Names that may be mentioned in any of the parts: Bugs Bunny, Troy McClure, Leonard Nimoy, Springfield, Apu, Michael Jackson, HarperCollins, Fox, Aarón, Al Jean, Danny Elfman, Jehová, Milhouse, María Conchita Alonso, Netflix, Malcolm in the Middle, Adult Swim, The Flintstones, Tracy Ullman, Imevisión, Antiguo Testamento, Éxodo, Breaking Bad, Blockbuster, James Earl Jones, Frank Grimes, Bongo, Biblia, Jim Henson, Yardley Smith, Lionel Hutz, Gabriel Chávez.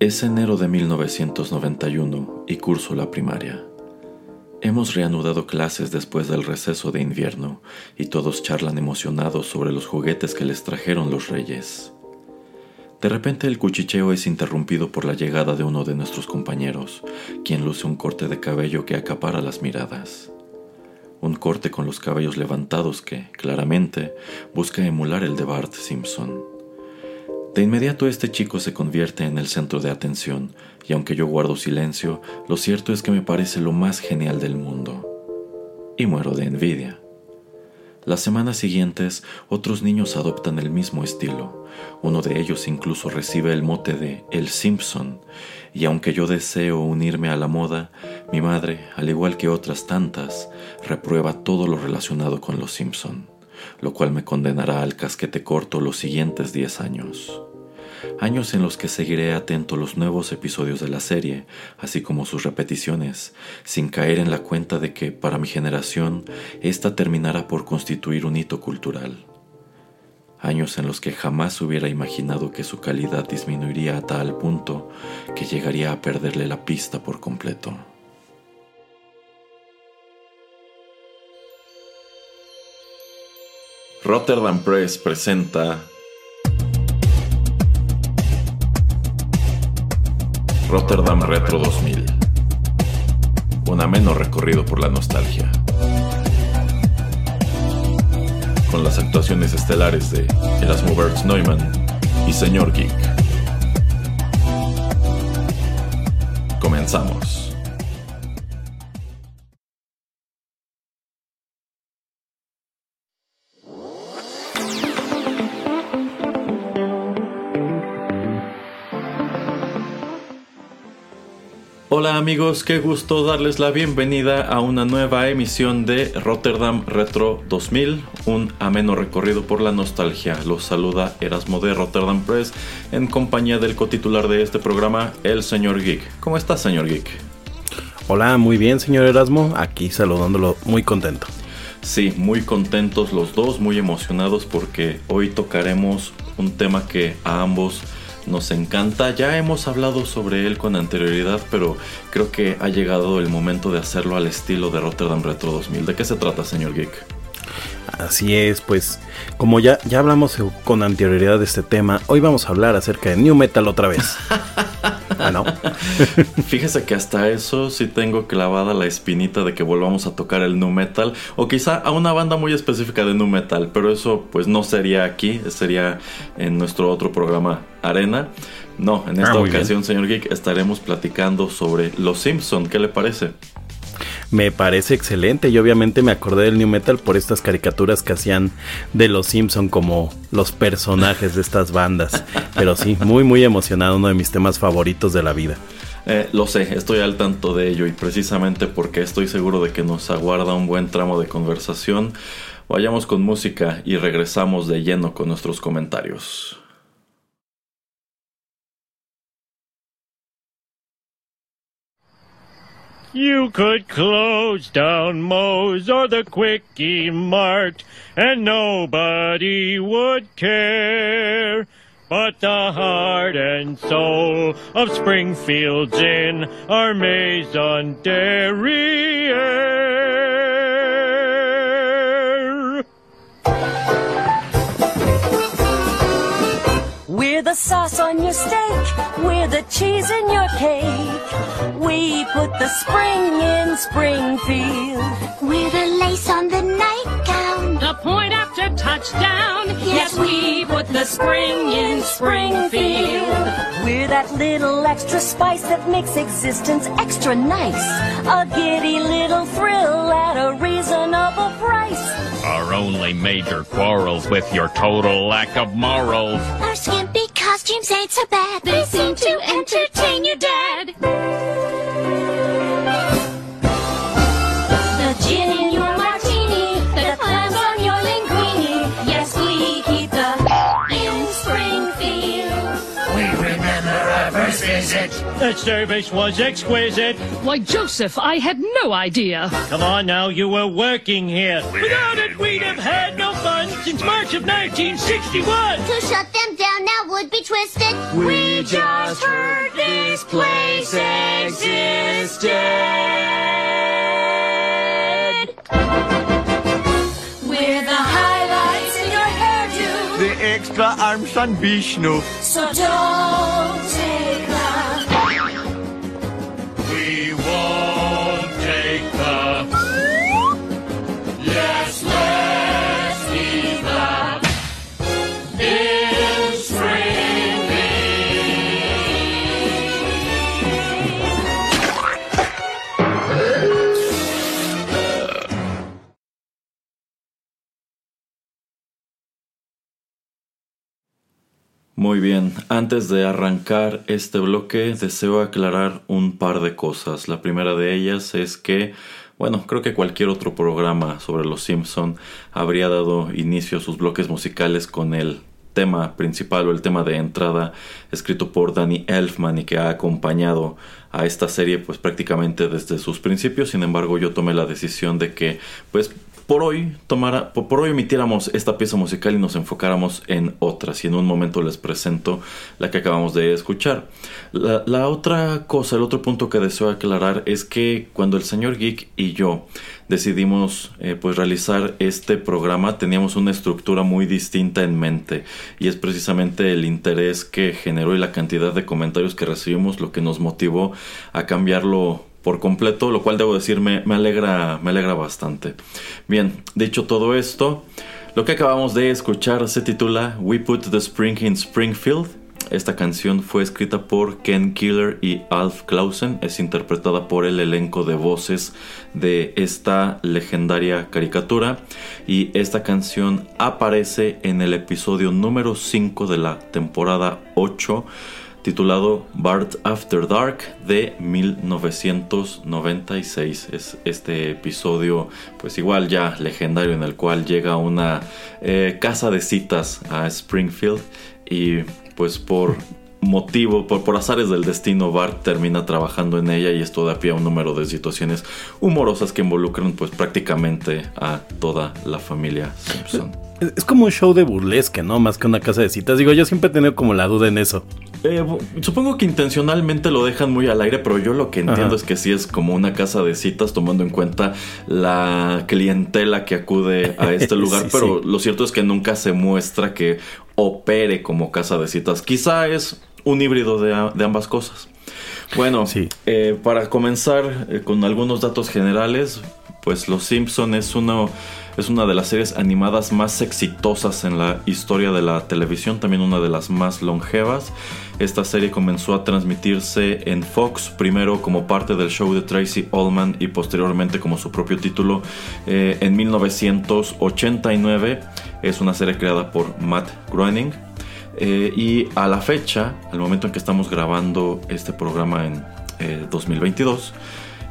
Es enero de 1991 y curso la primaria. Hemos reanudado clases después del receso de invierno y todos charlan emocionados sobre los juguetes que les trajeron los reyes. De repente el cuchicheo es interrumpido por la llegada de uno de nuestros compañeros, quien luce un corte de cabello que acapara las miradas. Un corte con los cabellos levantados que, claramente, busca emular el de Bart Simpson. De inmediato este chico se convierte en el centro de atención, y aunque yo guardo silencio, lo cierto es que me parece lo más genial del mundo. Y muero de envidia. Las semanas siguientes, otros niños adoptan el mismo estilo. Uno de ellos incluso recibe el mote de El Simpson, y aunque yo deseo unirme a la moda, mi madre, al igual que otras tantas, reprueba todo lo relacionado con los Simpson, lo cual me condenará al casquete corto los siguientes 10 años. Años en los que seguiré atento a los nuevos episodios de la serie, así como sus repeticiones, sin caer en la cuenta de que, para mi generación, esta terminará por constituir un hito cultural. Años en los que jamás hubiera imaginado que su calidad disminuiría a tal punto que llegaría a perderle la pista por completo. Rotterdam Press presenta Rotterdam Retro 2000. Un ameno recorrido por la nostalgia. Con las actuaciones estelares de Erasmo Neumann y Señor Geek. Comenzamos. Hola amigos, qué gusto darles la bienvenida a una nueva emisión de Rotterdam Retro 2000, un ameno recorrido por la nostalgia. Los saluda Erasmo de Rotterdam Press en compañía del cotitular de este programa, el Señor Geek. ¿Cómo estás, Señor Geek? Hola, muy bien, señor Erasmo, aquí saludándolo muy contento. Sí, muy contentos los dos, muy emocionados porque hoy tocaremos un tema que a ambos nos encanta, ya hemos hablado sobre él con anterioridad, pero creo que ha llegado el momento de hacerlo al estilo de Rotterdam Retro 2000. ¿De qué se trata, señor Geek? Así es, pues, como ya hablamos con anterioridad de este tema, hoy vamos a hablar acerca de New Metal otra vez. Ah, no. Fíjese que hasta eso sí tengo clavada la espinita de que volvamos a tocar el nu metal, o quizá a una banda muy específica de nu metal, pero eso pues no sería aquí, sería en nuestro otro programa Arena. No, en esta ocasión, bien. Señor Geek, estaremos platicando sobre Los Simpson. ¿Qué le parece? Me parece excelente, y obviamente me acordé del New Metal por estas caricaturas que hacían de los Simpson como los personajes de estas bandas. Pero sí, muy muy emocionado, uno de mis temas favoritos de la vida. Lo sé, estoy al tanto de ello, y precisamente porque estoy seguro de que nos aguarda un buen tramo de conversación. Vayamos con música y regresamos de lleno con nuestros comentarios. You could close down Moe's or the Quickie Mart, and nobody would care. But the heart and soul of Springfield's Inn are Maison Derriere. We're the sauce on your steak, we're the cheese in your cake. We put the spring in Springfield. We're the lace on the nightgown, the point after touchdown. Yes, we put the spring in Springfield. We're that little extra spice that makes existence extra nice. A giddy little thrill at a reasonable price. Our only major quarrels with your total lack of morals. Our skimpy costumes ain't so bad. They seem to entertain your dad. The gin in your martini, the clams on your linguine. Yes, we keep the in Springfield. We remember our first visit. The service was exquisite. Why, Joseph, I had no idea. Come on now, you were working here. Without it, we'd have had no fun. since March of 1961. To shut them down now would be twisted. We just heard this place existed. We're the highlights in your hairdo. The extra arms on Vishnu. So don't take the... We won't take the... Muy bien, antes de arrancar este bloque deseo aclarar un par de cosas. La primera de ellas es que, bueno, creo que cualquier otro programa sobre Los Simpson habría dado inicio a sus bloques musicales con el tema principal o el tema de entrada escrito por Danny Elfman y que ha acompañado a esta serie pues prácticamente desde sus principios. Sin embargo, yo tomé la decisión de que pues por hoy emitiéramos esta pieza musical y nos enfocáramos en otras, y en un momento les presento la que acabamos de escuchar. La otra cosa, el otro punto que deseo aclarar es que cuando el señor Geek y yo decidimos pues realizar este programa, teníamos una estructura muy distinta en mente, y es precisamente el interés que generó y la cantidad de comentarios que recibimos lo que nos motivó a cambiarlo por completo, lo cual debo decir me alegra bastante. Bien, dicho todo esto, lo que acabamos de escuchar se titula We Put the Spring in Springfield. Esta canción fue escrita por Ken Keeler y Alf Clausen. Es interpretada por el elenco de voces de esta legendaria caricatura. Y esta canción aparece en el episodio número 5 de la temporada 8. Titulado Bart After Dark de 1996. Es este episodio pues igual ya legendario en el cual llega una casa de citas a Springfield y pues por motivo, por azares del destino, Bart termina trabajando en ella y esto da pie a un número de situaciones humorosas que involucran pues prácticamente a toda la familia Simpson. Es como un show de burlesque, ¿no? Más que una casa de citas. Digo, yo siempre he tenido como la duda en eso. Supongo que intencionalmente lo dejan muy al aire, pero yo lo que entiendo es que sí es como una casa de citas, tomando en cuenta la clientela que acude a este lugar. Sí, pero sí, lo cierto es que nunca se muestra que opere como casa de citas. Quizá es un híbrido de ambas cosas. Bueno, sí. Para comenzar con algunos datos generales, pues Los Simpson es una de las series animadas más exitosas en la historia de la televisión, también una de las más longevas. Esta serie comenzó a transmitirse en Fox, primero como parte del show de Tracy Ullman y posteriormente como su propio título en 1989. Es una serie creada por Matt Groening. Y a la fecha, al momento en que estamos grabando este programa en 2022,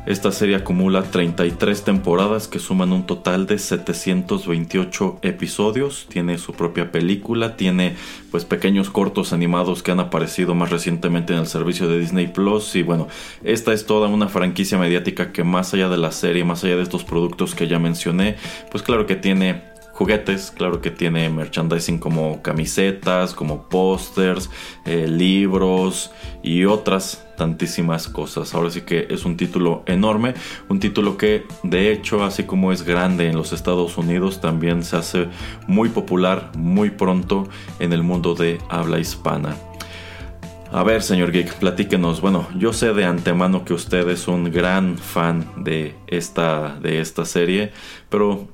esta serie acumula 33 temporadas que suman un total de 728 episodios. Tiene su propia película, tiene pues pequeños cortos animados que han aparecido más recientemente en el servicio de Disney Plus. Y bueno, esta es toda una franquicia mediática que más allá de la serie, más allá de estos productos que ya mencioné, pues claro que tiene juguetes, claro que tiene merchandising como camisetas, como pósters, libros y otras tantísimas cosas. Ahora sí que es un título enorme, un título que de hecho, así como es grande en los Estados Unidos, también se hace muy popular muy pronto en el mundo de habla hispana. A ver, señor Geek, platíquenos. Bueno, yo sé de antemano que usted es un gran fan de esta serie, pero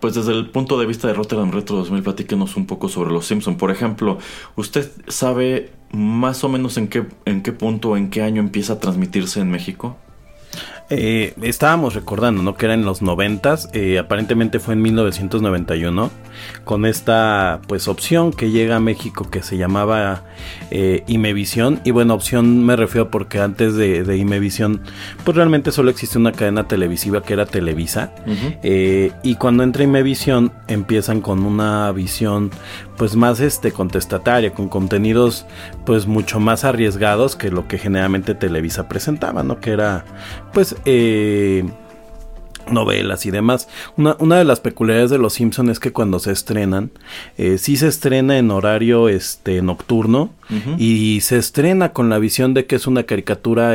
pues desde el punto de vista de Rotterdam Retro 2000, platíquenos un poco sobre Los Simpson. Por ejemplo, ¿usted sabe más o menos en qué punto, en qué año empieza a transmitirse en México? Estábamos recordando, ¿no?, que era en los 90s. Aparentemente fue en 1991, con esta pues opción que llega a México que se llamaba Imevisión. Y bueno, opción me refiero porque antes de Imevisión pues realmente solo existía una cadena televisiva que era Televisa. Uh-huh. Y cuando entra Imevisión empiezan con una visión pues más contestataria, con contenidos pues mucho más arriesgados que lo que generalmente Televisa presentaba, ¿no?, que era pues novelas y demás. Una de las peculiaridades de Los Simpson es que cuando se estrenan, sí se estrena en horario nocturno, uh-huh, y se estrena con la visión de que es una caricatura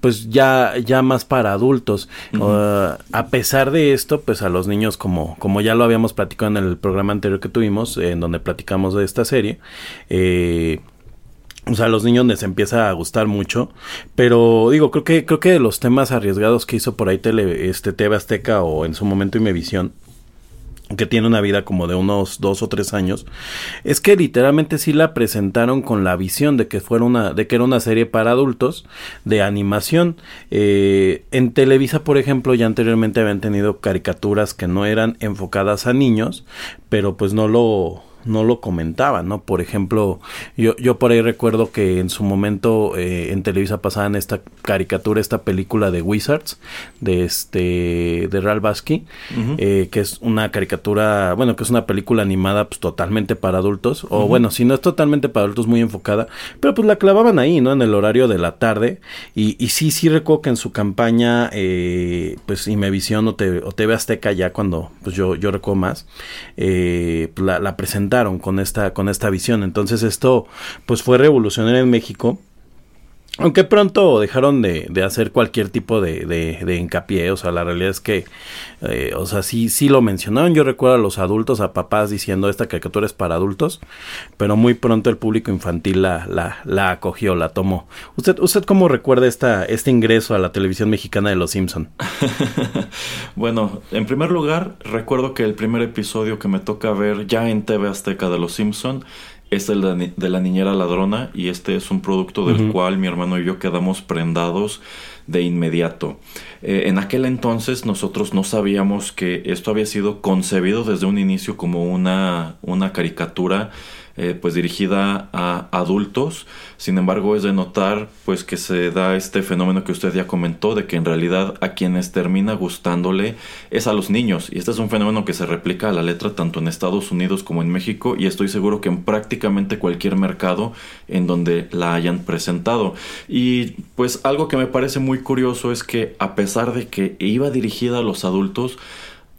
pues ya más para adultos. Uh-huh. A pesar de esto, pues a los niños, como ya lo habíamos platicado en el programa anterior que tuvimos, en donde platicamos de esta serie, o sea, a los niños les empieza a gustar mucho, pero digo, creo que de los temas arriesgados que hizo por ahí TV Azteca, o en su momento Imevisión, que tiene una vida como de unos 2 o 3 años, es que literalmente sí la presentaron con la visión de que era una serie para adultos de animación. En Televisa, por ejemplo, ya anteriormente habían tenido caricaturas que no eran enfocadas a niños, pero pues no lo comentaba, ¿no? Por ejemplo, yo por ahí recuerdo que en su momento en Televisa pasaban esta película de Wizards, de Ralph Bakshi, uh-huh, que es una caricatura, bueno, que es una película animada pues totalmente para adultos, o uh-huh, bueno, si no es totalmente para adultos, muy enfocada, pero pues la clavaban ahí, ¿no? En el horario de la tarde, y sí recuerdo que en su campaña, pues Imevisión o TV Azteca, ya cuando, pues yo recuerdo más, la presentaron con esta visión. Entonces esto pues fue revolucionario en México, aunque pronto dejaron de hacer cualquier tipo de hincapié. O sea, la realidad es que o sea, sí lo mencionaron. Yo recuerdo a los adultos, a papás diciendo esta caricatura es para adultos, pero muy pronto el público infantil la acogió, la tomó. ¿Usted cómo recuerda este ingreso a la televisión mexicana de Los Simpson? Bueno, en primer lugar, recuerdo que el primer episodio que me toca ver ya en TV Azteca de Los Simpson es el de la niñera ladrona, y este es un producto del, uh-huh, cual mi hermano y yo quedamos prendados de inmediato. En aquel entonces nosotros no sabíamos que esto había sido concebido desde un inicio como una caricatura pues dirigida a adultos. Sin embargo, es de notar pues que se da este fenómeno que usted ya comentó, de que en realidad a quienes termina gustándole es a los niños, y este es un fenómeno que se replica a la letra tanto en Estados Unidos como en México, y estoy seguro que en prácticamente cualquier mercado en donde la hayan presentado. Y pues algo que me parece muy curioso es que, a pesar de que iba dirigida a los adultos,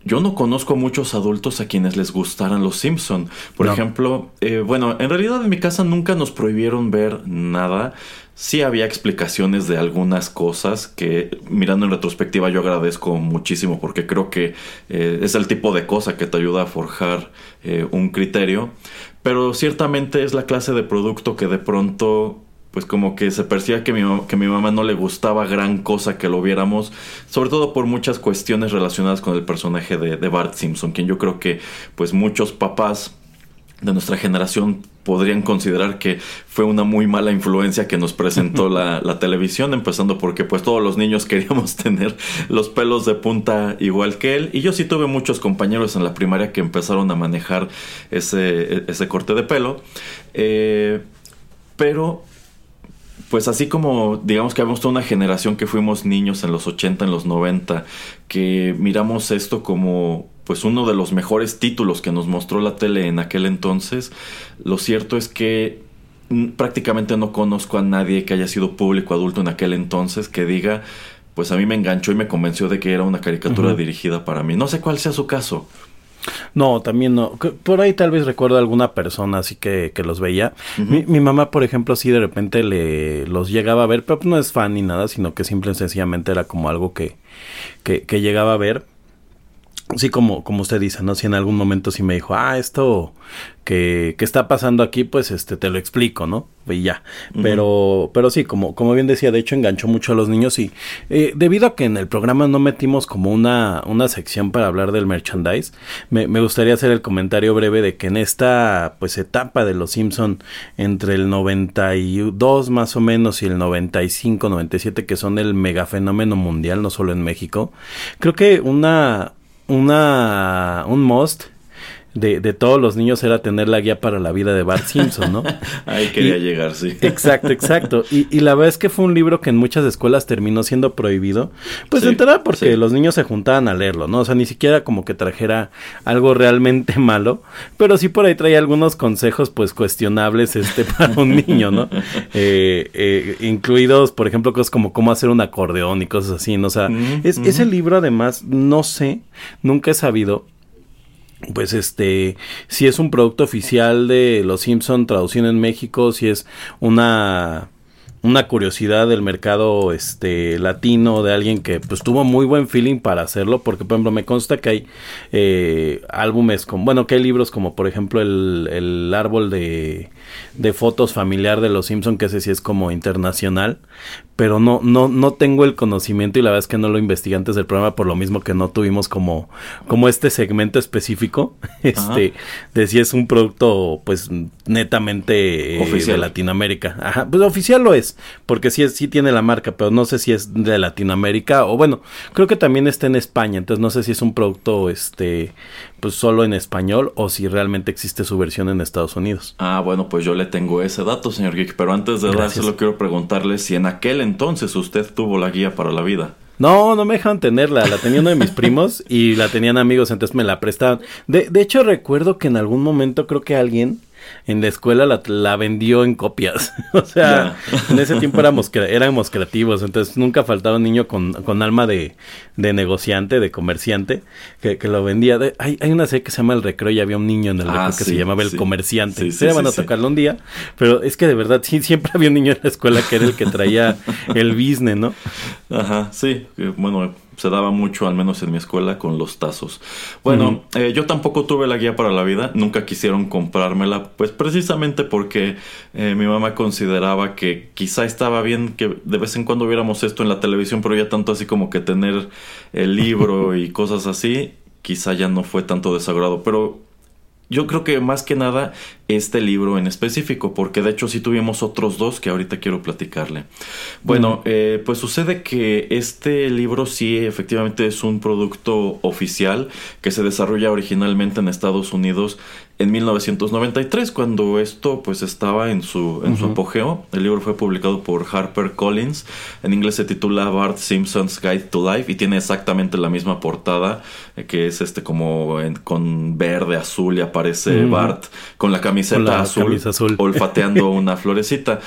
yo no conozco muchos adultos a quienes les gustaran Los Simpson. Por ejemplo, bueno, en realidad en mi casa nunca nos prohibieron ver nada. Sí había explicaciones de algunas cosas que, mirando en retrospectiva, yo agradezco muchísimo, porque creo que es el tipo de cosa que te ayuda a forjar un criterio. Pero ciertamente es la clase de producto que de pronto pues como que se percibía que mi mamá no le gustaba gran cosa que lo viéramos, sobre todo por muchas cuestiones relacionadas con el personaje de Bart Simpson, quien yo creo que pues muchos papás de nuestra generación podrían considerar que fue una muy mala influencia que nos presentó la televisión, empezando porque pues todos los niños queríamos tener los pelos de punta igual que él. Y yo sí tuve muchos compañeros en la primaria que empezaron a manejar ese corte de pelo, pero pues así como digamos que habíamos toda una generación que fuimos niños en los 80, en los 90, que miramos esto como pues uno de los mejores títulos que nos mostró la tele en aquel entonces, lo cierto es que prácticamente no conozco a nadie que haya sido público adulto en aquel entonces que diga, pues a mí me enganchó y me convenció de que era una caricatura, uh-huh, dirigida para mí. No sé cuál sea su caso. No, también no. Por ahí tal vez recuerdo a alguna persona así que los veía. Uh-huh. Mi mamá, por ejemplo, sí de repente los llegaba a ver, pero no es fan ni nada, sino que simple y sencillamente era como algo que llegaba a ver. Sí, como usted dice, ¿no? Si en algún momento sí me dijo, esto que está pasando aquí, pues te lo explico, ¿no? Y ya. Uh-huh. Pero sí, como bien decía, de hecho enganchó mucho a los niños. Y debido a que en el programa no metimos como una sección para hablar del merchandise, me gustaría hacer el comentario breve de que en esta pues etapa de Los Simpson, entre el 92 más o menos y el 95, 97, que son el megafenómeno mundial, no solo en México, creo que un must de todos los niños era tener la guía para la vida de Bart Simpson, ¿no? Ahí quería llegar, sí. Exacto, exacto. Y la verdad es que fue un libro que en muchas escuelas terminó siendo prohibido. Pues sí, de entrada porque sí, los niños se juntaban a leerlo, ¿no? O sea, ni siquiera como que trajera algo realmente malo. Pero sí por ahí traía algunos consejos, pues, cuestionables para un niño, ¿no? Incluidos, por ejemplo, cosas como cómo hacer un acordeón y cosas así, ¿no? O sea, ese libro, además, no sé, nunca he sabido... Pues si es un producto oficial de Los Simpson traducido en México, si es una curiosidad del mercado latino, de alguien que pues tuvo muy buen feeling para hacerlo, porque por ejemplo me consta que hay álbumes con, bueno, que hay libros como por ejemplo el árbol de fotos familiar de Los Simpson, que ese sí es como internacional, pero no tengo el conocimiento y la verdad es que no lo investigué antes del programa, por lo mismo que no tuvimos como este segmento específico de si es un producto pues netamente oficial de Latinoamérica. Ajá, pues oficial lo es, porque sí tiene la marca, pero no sé si es de Latinoamérica o bueno, creo que también está en España, entonces no sé si es un producto pues solo en español o si realmente existe su versión en Estados Unidos. Ah, bueno, pues yo le tengo ese dato, señor Geek, pero antes de dárselo quiero preguntarle si en aquel entonces usted tuvo la guía para la vida. No, no me dejaban tenerla, la tenía uno de mis primos y la tenían amigos, entonces me la prestaban. De hecho recuerdo que en algún momento creo que alguien en la escuela la vendió en copias. O sea, en ese tiempo éramos creativos, entonces nunca faltaba un niño con alma de negociante, de comerciante, que lo vendía. Hay una serie que se llama El Recreo y había un niño en el recreo que se llamaba El Comerciante. Se van a tocarlo un día, pero es que de verdad sí, siempre había un niño en la escuela que era el que traía el business, ¿no? Ajá, sí, bueno... Se daba mucho, al menos en mi escuela, con los tazos. Bueno, yo tampoco tuve la guía para la vida. Nunca quisieron comprármela, pues precisamente porque mi mamá consideraba que quizá estaba bien que de vez en cuando viéramos esto en la televisión, pero ya tanto así como que tener el libro y cosas así, quizá ya no fue tanto de su agrado. Pero yo creo que más que nada este libro en específico, porque de hecho sí tuvimos otros dos que ahorita quiero platicarle. Bueno, pues sucede que este libro sí efectivamente es un producto oficial que se desarrolla originalmente en Estados Unidos en 1993, cuando esto pues estaba en su apogeo. El libro fue publicado por HarperCollins. En inglés se titula Bart Simpson's Guide to Life y tiene exactamente la misma portada, que es como con verde, azul, y aparece Bart con la camisa azul olfateando una florecita.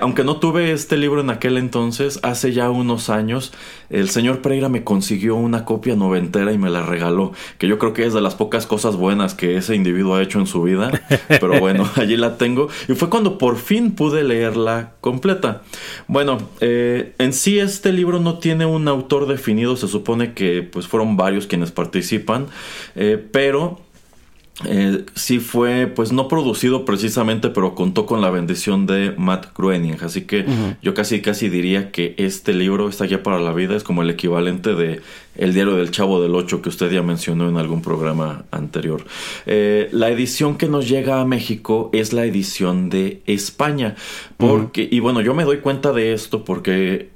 Aunque no tuve este libro en aquel entonces, hace ya unos años el señor Pereira me consiguió una copia noventera y me la regaló, que yo creo que es de las pocas cosas buenas que ese individuo ha hecho en su vida, pero bueno, allí la tengo y fue cuando por fin pude leerla completa. Bueno, en sí este libro no tiene un autor definido, se supone que pues fueron varios quienes participan, pero sí fue, pues no producido precisamente, pero contó con la bendición de Matt Groening, así que yo casi diría que este libro, esta guía para la vida, es como el equivalente de El diario del Chavo del Ocho, que usted ya mencionó en algún programa anterior. La edición que nos llega a México es la edición de España, porque y bueno, yo me doy cuenta de esto porque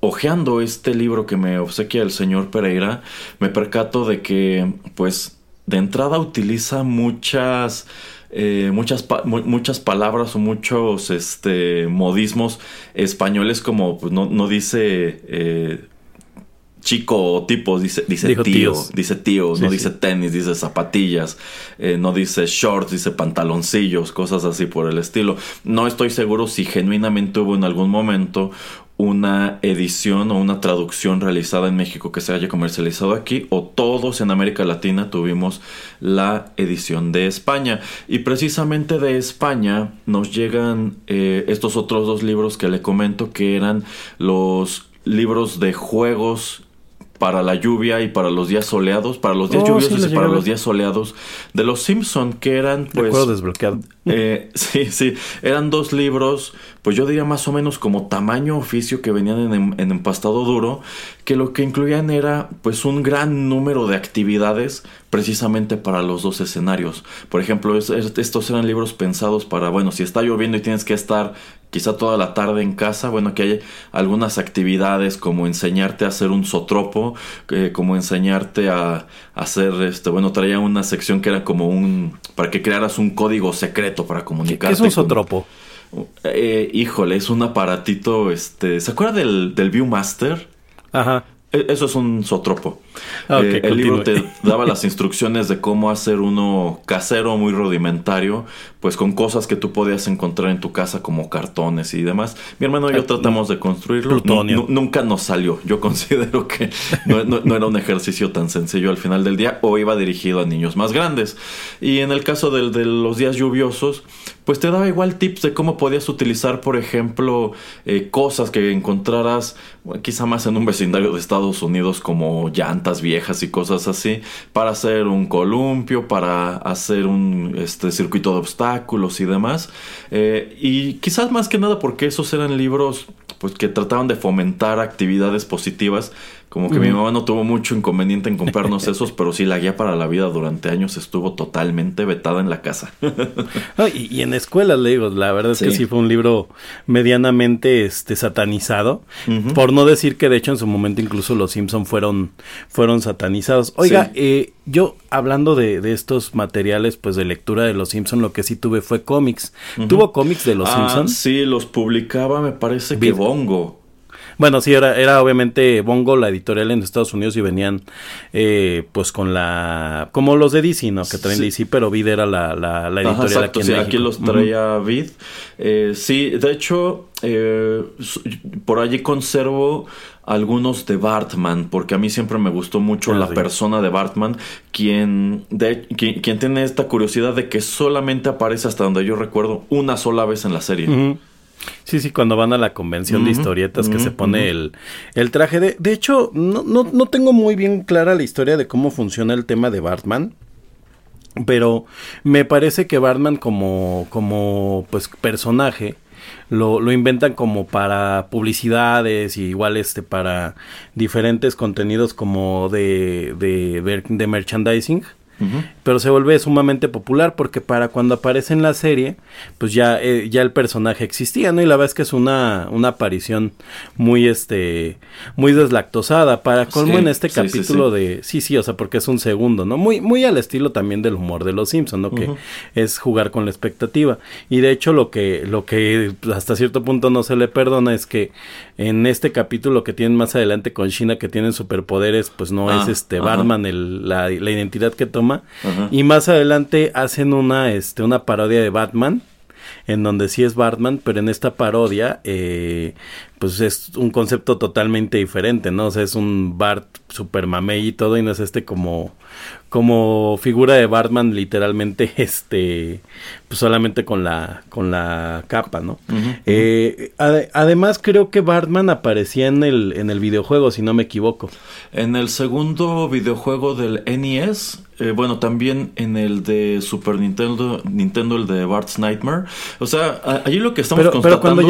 hojeando este libro que me obsequia el señor Pereira, me percato de que pues de entrada utiliza muchas palabras o muchos modismos españoles, como pues, no dice chico o tipo, dice tío, dice tío, sí, no dice tenis, dice zapatillas, no dice shorts, dice pantaloncillos, cosas así por el estilo. No estoy seguro si genuinamente hubo en algún momento una edición o una traducción realizada en México que se haya comercializado aquí, o todos en América Latina tuvimos la edición de España. Y precisamente de España nos llegan estos otros dos libros que le comento, que eran los libros de juegos para la lluvia y para los días soleados, para los días lluviosos y para los días soleados de Los Simpson, que eran pues... Recuerdo desbloqueado. Eran dos libros pues yo diría más o menos como tamaño oficio, que venían en empastado duro, que lo que incluían era pues un gran número de actividades precisamente para los dos escenarios. Por ejemplo, estos eran libros pensados para, bueno, si está lloviendo y tienes que estar quizá toda la tarde en casa, bueno, que hay algunas actividades como enseñarte a hacer un zotropo, como enseñarte a hacer, bueno, traía una sección que era como para que crearas un código secreto para comunicarte. ¿Qué es un zotropo? Híjole, es un aparatito, ¿se acuerda del Viewmaster? Ajá. Eso es un zotropo. Okay, el libro te daba las instrucciones de cómo hacer uno casero, muy rudimentario, pues con cosas que tú podías encontrar en tu casa, como cartones y demás. Mi hermano y yo tratamos de construirlo. Nunca nos salió. Yo considero que no era un ejercicio tan sencillo al final del día, o iba dirigido a niños más grandes. Y en el caso de los días lluviosos, pues te daba igual tips de cómo podías utilizar, por ejemplo, cosas que encontraras, bueno, quizá más en un vecindario de Estados Unidos, como llantas viejas y cosas así, para hacer un columpio, para hacer un circuito de obstáculos y demás. Y quizás más que nada porque esos eran libros pues que trataban de fomentar actividades positivas. Como que mi mamá no tuvo mucho inconveniente en comprarnos esos, pero sí la guía para la vida durante años estuvo totalmente vetada en la casa. Y en escuelas, le digo, la verdad es que sí fue un libro medianamente satanizado. Uh-huh. Por no decir que de hecho en su momento incluso los Simpson fueron satanizados. Oiga, sí. Yo hablando de estos materiales pues de lectura de los Simpson, lo que sí tuve fue cómics. Uh-huh. ¿Tuvo cómics de los Simpson? Sí, los publicaba, me parece que Bongo. Bueno, sí, era obviamente Bongo, la editorial en Estados Unidos, y venían pues con la... como los de DC, ¿no? Que traen DC, pero Vid era la editorial. Ajá, exacto, aquí en México. Aquí los traía Vid. Sí, de hecho, por allí conservo algunos de Bartman, porque a mí siempre me gustó mucho la persona de Bartman, quien tiene esta curiosidad de que solamente aparece, hasta donde yo recuerdo, una sola vez en la serie. Uh-huh. Sí, cuando van a la convención de historietas que se pone el traje. De hecho, no tengo muy bien clara la historia de cómo funciona el tema de Bartman, pero me parece que Bartman como pues personaje lo inventan como para publicidades, y igual para diferentes contenidos como de merchandising. Uh-huh. Pero se vuelve sumamente popular porque para cuando aparece en la serie pues ya el personaje existía, ¿no? Y la verdad es que es una aparición muy deslactosada, para colmo en este capítulo de... Sí, o sea, porque es un segundo, ¿no? Muy, muy al estilo también del humor de los Simpson, ¿no? Que es jugar con la expectativa. Y de hecho lo que hasta cierto punto no se le perdona es que en este capítulo que tienen más adelante con Sheena, que tienen superpoderes, pues no es Bartman la identidad que toma. Ajá. Y más adelante hacen una parodia de Batman, en donde sí es Batman, pero en esta parodia pues es un concepto totalmente diferente, ¿no? O sea, es un Bart super mamey y todo, y no es como figura de Batman literalmente, pues solamente con la capa, ¿no? Uh-huh. Además creo que Batman aparecía en el videojuego, si no me equivoco. En el segundo videojuego del NES, bueno, también en el de Super Nintendo, el de Bart's Nightmare. O sea, allí lo que estamos constatando... Pero cuando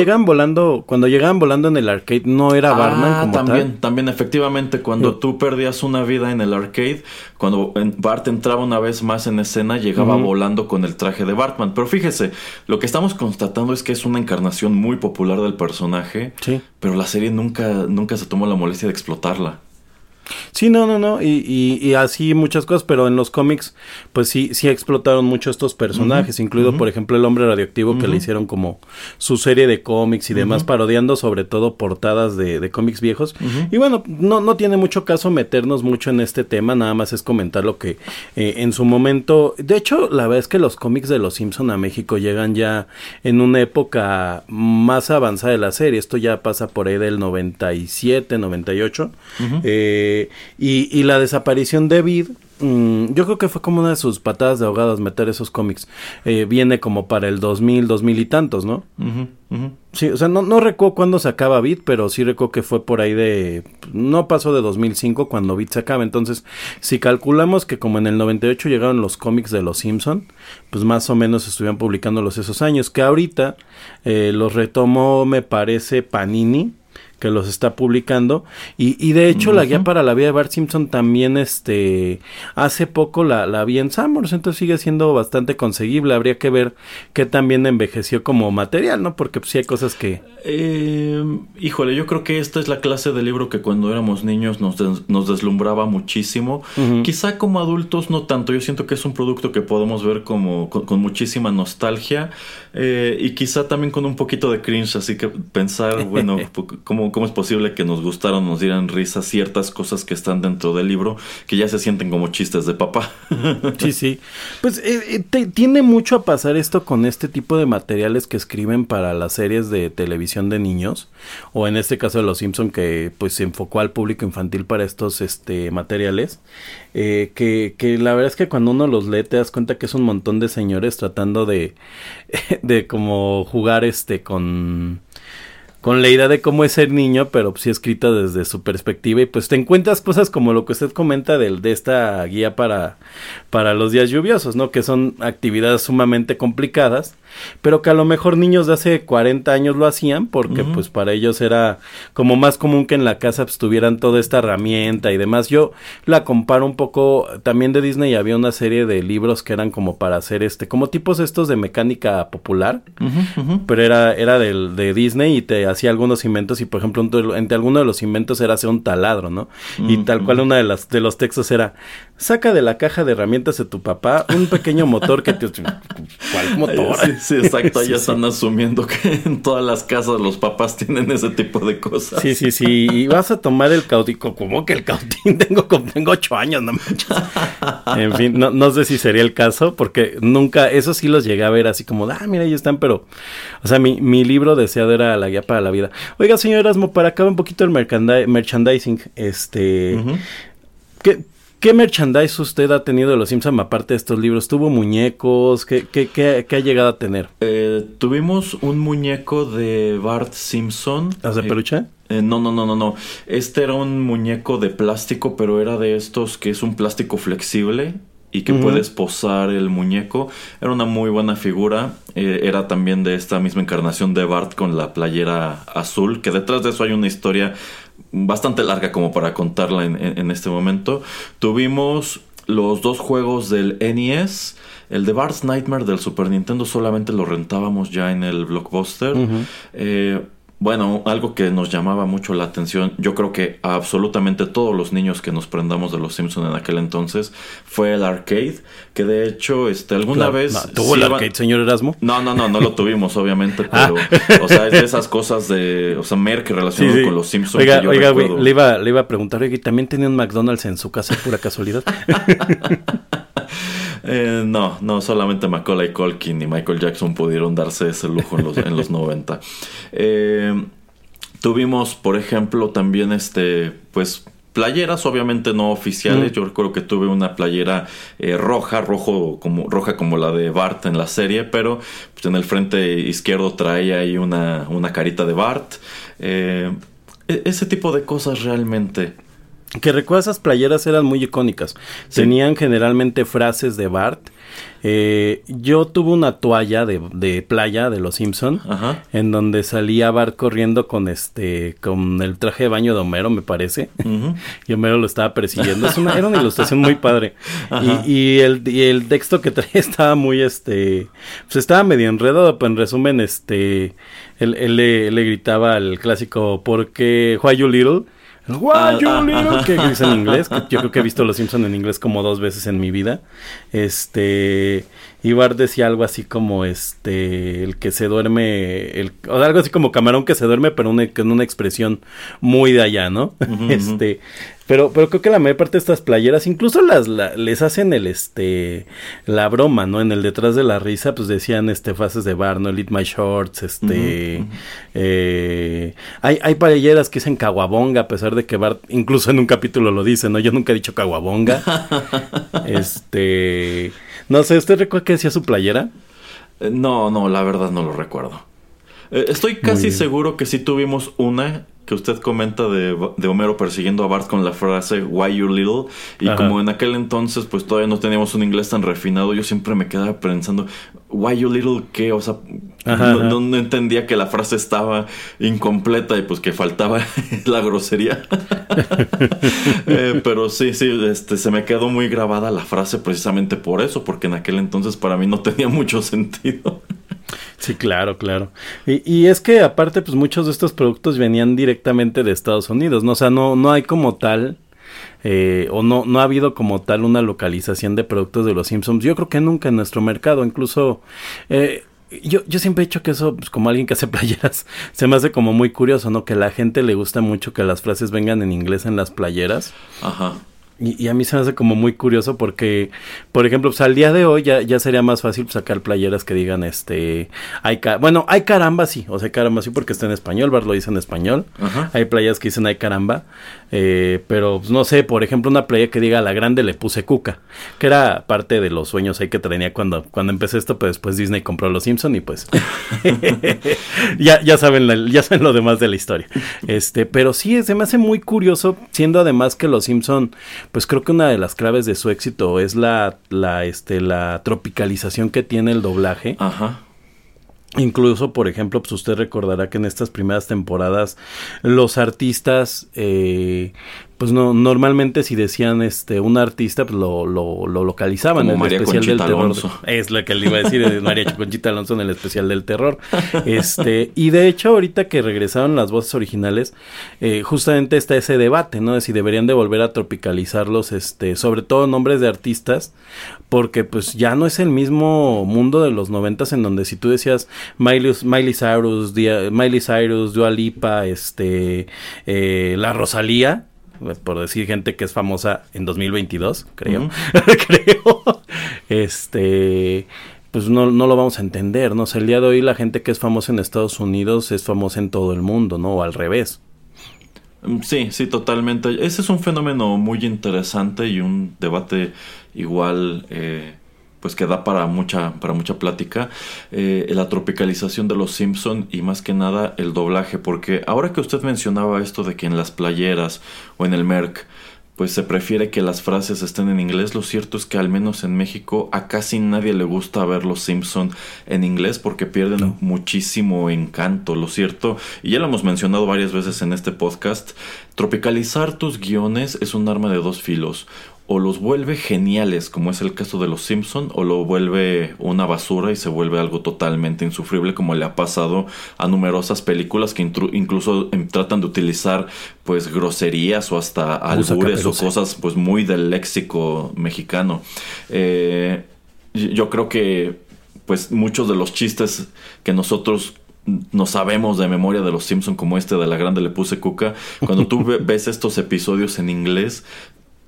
llegaban volando en el arcade no era Batman como también, tal. También, efectivamente, cuando tú perdías una vida en el arcade, cuando Bart entraba una vez más en escena, llegaba volando con el traje de Batman. Pero fíjese, lo que estamos constatando es que es una encarnación muy popular del personaje, pero la serie nunca se tomó la molestia de explotarla. Sí, no, y así muchas cosas, pero en los cómics pues sí explotaron mucho estos personajes, incluido por ejemplo el Hombre Radioactivo, que le hicieron como su serie de cómics y demás, parodiando sobre todo portadas de cómics viejos. Y bueno, no tiene mucho caso meternos mucho en este tema, nada más es comentar lo que en su momento... De hecho, la verdad es que los cómics de los Simpson a México llegan ya en una época más avanzada de la serie. Esto ya pasa por ahí del 97, 98, y la desaparición de Vid yo creo que fue como una de sus patadas de ahogadas meter esos cómics. Viene como para el 2000, 2000 y tantos, ¿no? Uh-huh, uh-huh. Sí, o sea, no recuerdo cuándo se acaba Vid, pero sí recuerdo que fue por ahí de... No pasó de 2005 cuando Vid se acaba. Entonces, si calculamos que como en el 98 llegaron los cómics de Los Simpson, pues más o menos estuvieron publicándolos esos años. Que ahorita los retomó, me parece, Panini, que los está publicando, y de hecho, uh-huh, la guía para la vida de Bart Simpson también, hace poco la vi en Summers, entonces sigue siendo bastante conseguible. Habría que ver qué también envejeció como material, ¿no? Porque pues sí hay cosas que... híjole, yo creo que esta es la clase de libro que cuando éramos niños nos deslumbraba muchísimo. Uh-huh. Quizá como adultos no tanto. Yo siento que es un producto que podemos ver como con muchísima nostalgia, y quizá también con un poquito de cringe, así que pensar, bueno, ¿Cómo es posible que nos gustaron, nos dieran risa ciertas cosas que están dentro del libro que ya se sienten como chistes de papá? Sí, sí. Pues tiende mucho a pasar esto con este tipo de materiales que escriben para las series de televisión de niños, o en este caso de Los Simpson, que pues se enfocó al público infantil para estos materiales, que la verdad es que cuando uno los lee te das cuenta que es un montón de señores tratando de como jugar con la idea de cómo es ser niño, pero pues sí escrita desde su perspectiva, y pues te encuentras cosas como lo que usted comenta de esta guía para los días lluviosos, ¿no? Que son actividades sumamente complicadas, pero que a lo mejor niños de hace 40 años lo hacían, porque uh-huh, pues para ellos era como más común que en la casa pues tuvieran toda esta herramienta y demás. Yo la comparo un poco también de Disney. Había una serie de libros que eran como para hacer como tipos estos de mecánica popular, uh-huh, uh-huh, pero era de Disney, y te hacía algunos inventos, y por ejemplo entre algunos de los inventos era hacer un taladro, ¿no? Uh-huh. Y tal cual, una de los textos era: saca de la caja de herramientas de tu papá un pequeño motor que te... ¿Cuál motor? Sí, exacto, ya están asumiendo que en todas las casas los papás tienen ese tipo de cosas. Sí, sí, sí, y vas a tomar el cautín. ¿Cómo que el cautín? Tengo 8 años, no manches. En fin, no sé si sería el caso, porque nunca, eso sí los llegué a ver así como, mira, ahí están, pero, o sea, mi libro deseado era la guía para la vida. Oiga, señor Erasmo, para acá un poquito el merchandising, uh-huh, ¿Qué merchandise usted ha tenido de Los Simpson aparte de estos libros? ¿Tuvo muñecos? ¿Qué ha llegado a tener? Tuvimos un muñeco de Bart Simpson. ¿Has de peluche? No. Este era un muñeco de plástico, pero era de estos que es un plástico flexible y que, uh-huh, puedes posar el muñeco. Era una muy buena figura. Era también de esta misma encarnación de Bart con la playera azul, que detrás de eso hay una historia bastante larga como para contarla en este momento. Tuvimos los 2 juegos del NES. El de Bart's Nightmare del Super Nintendo solamente lo rentábamos ya en el Blockbuster. Uh-huh. Bueno, algo que nos llamaba mucho la atención, yo creo que a absolutamente todos los niños que nos prendamos de Los Simpson en aquel entonces, fue el arcade, que de hecho, alguna vez... No, ¿tuvo el arcade, señor Erasmo? No lo tuvimos, obviamente, pero, o sea, es de esas cosas merc relacionado con Los Simpson. Oiga, que yo recuerdo. Güey, le iba a preguntar, oiga, ¿y también tenía un McDonald's en su casa, pura casualidad? No, solamente Macaulay Culkin y Michael Jackson pudieron darse ese lujo en los 90. Tuvimos, por ejemplo, también pues playeras, obviamente no oficiales. Yo recuerdo que tuve una playera roja como la de Bart en la serie, pero pues, en el frente izquierdo traía ahí una carita de Bart. Ese tipo de cosas realmente... Que recuerdo, esas playeras eran muy icónicas. Sí. Tenían generalmente frases de Bart. Yo tuve una toalla de playa de Los Simpson, ajá, en donde salía Bart corriendo con el traje de baño de Homero, me parece, uh-huh, y Homero lo estaba persiguiendo. Era una ilustración muy padre, y el texto que traía estaba muy pues estaba medio enredado, pero en resumen él le gritaba el clásico "porque why you little?" Why you little, que dice en inglés, que yo creo que he visto Los Simpson en inglés como 2 veces en mi vida. Y Bart decía algo así como el que se duerme, o algo así como camarón que se duerme, pero con una expresión muy de allá, ¿no? Uh-huh, Pero creo que la mayor parte de estas playeras, incluso les hacen la broma, ¿no? En el detrás de la risa, pues decían frases de Bart, ¿no? Eat my shorts, hay playeras que dicen caguabonga, a pesar de que Bart, incluso en un capítulo lo dice, ¿no? Yo nunca he dicho caguabonga. No sé, ¿usted recuerda qué decía su playera? No, la verdad no lo recuerdo. Estoy casi seguro que sí tuvimos una que usted comenta de Homero persiguiendo a Bart con la frase "Why you little", y como en aquel entonces pues todavía no teníamos un inglés tan refinado, yo siempre me quedaba pensando "Why you little" qué, o sea, no entendía que la frase estaba incompleta y pues que faltaba la grosería. Pero sí, se me quedó muy grabada la frase precisamente por eso, porque en aquel entonces para mí no tenía mucho sentido. Sí, claro. Y es que aparte, pues muchos de estos productos venían directamente de Estados Unidos, ¿no? O sea, no hay como tal, o no ha habido como tal una localización de productos de Los Simpsons. Yo creo que nunca en nuestro mercado, incluso... Yo siempre he dicho que eso, pues, como alguien que hace playeras, se me hace como muy curioso, ¿no? Que a la gente le gusta mucho que las frases vengan en inglés en las playeras. Ajá. Y a mí se me hace como muy curioso porque, por ejemplo, pues al día de hoy ya sería más fácil, pues, sacar playeras que digan hay caramba, sí, o sea, caramba, sí, porque está en español, Bart lo dice en español. Ajá. Hay playeras que dicen hay caramba, pero pues, no sé, por ejemplo, una playa que diga a la grande le puse cuca, que era parte de los sueños ahí que tenía cuando empecé esto, pero después Disney compró Los Simpson y pues ya saben lo demás de la historia. Pero sí, se me hace muy curioso, siendo además que Los Simpson, pues creo que una de las claves de su éxito es la tropicalización que tiene el doblaje. Ajá. Incluso, por ejemplo, pues usted recordará que en estas primeras temporadas los artistas, pues no, normalmente si decían un artista, pues lo localizaban. Como en María Conchita Alonso. Es lo que le iba a decir, María Conchita Alonso en el especial del terror. Y de hecho, ahorita que regresaron las voces originales, justamente está ese debate, ¿no? De si deberían de volver a tropicalizarlos, sobre todo nombres de artistas, porque pues ya no es el mismo mundo de los 90s, en donde si tú decías Miley Cyrus, Dua Lipa, la Rosalía, por decir gente que es famosa en 2022, creo. Uh-huh. Pues no lo vamos a entender, ¿no? O sea, el día de hoy la gente que es famosa en Estados Unidos es famosa en todo el mundo, ¿no? O al revés. Sí, totalmente. Ese es un fenómeno muy interesante y un debate igual, pues que da para mucha plática, la tropicalización de Los Simpson y más que nada el doblaje, porque ahora que usted mencionaba esto de que en las playeras o en el merch pues se prefiere que las frases estén en inglés, lo cierto es que al menos en México a casi nadie le gusta ver Los Simpson en inglés porque pierden muchísimo encanto, lo cierto, y ya lo hemos mencionado varias veces en este podcast, tropicalizar tus guiones es un arma de dos filos. O los vuelve geniales, como es el caso de Los Simpson, o lo vuelve una basura y se vuelve algo totalmente insufrible, como le ha pasado a numerosas películas que incluso tratan de utilizar pues groserías o hasta albures o cosas pues muy del léxico mexicano. Yo creo que pues muchos de los chistes que nosotros no sabemos de memoria de Los Simpson, como de la grande le puse cuca, cuando tú ves estos episodios en inglés,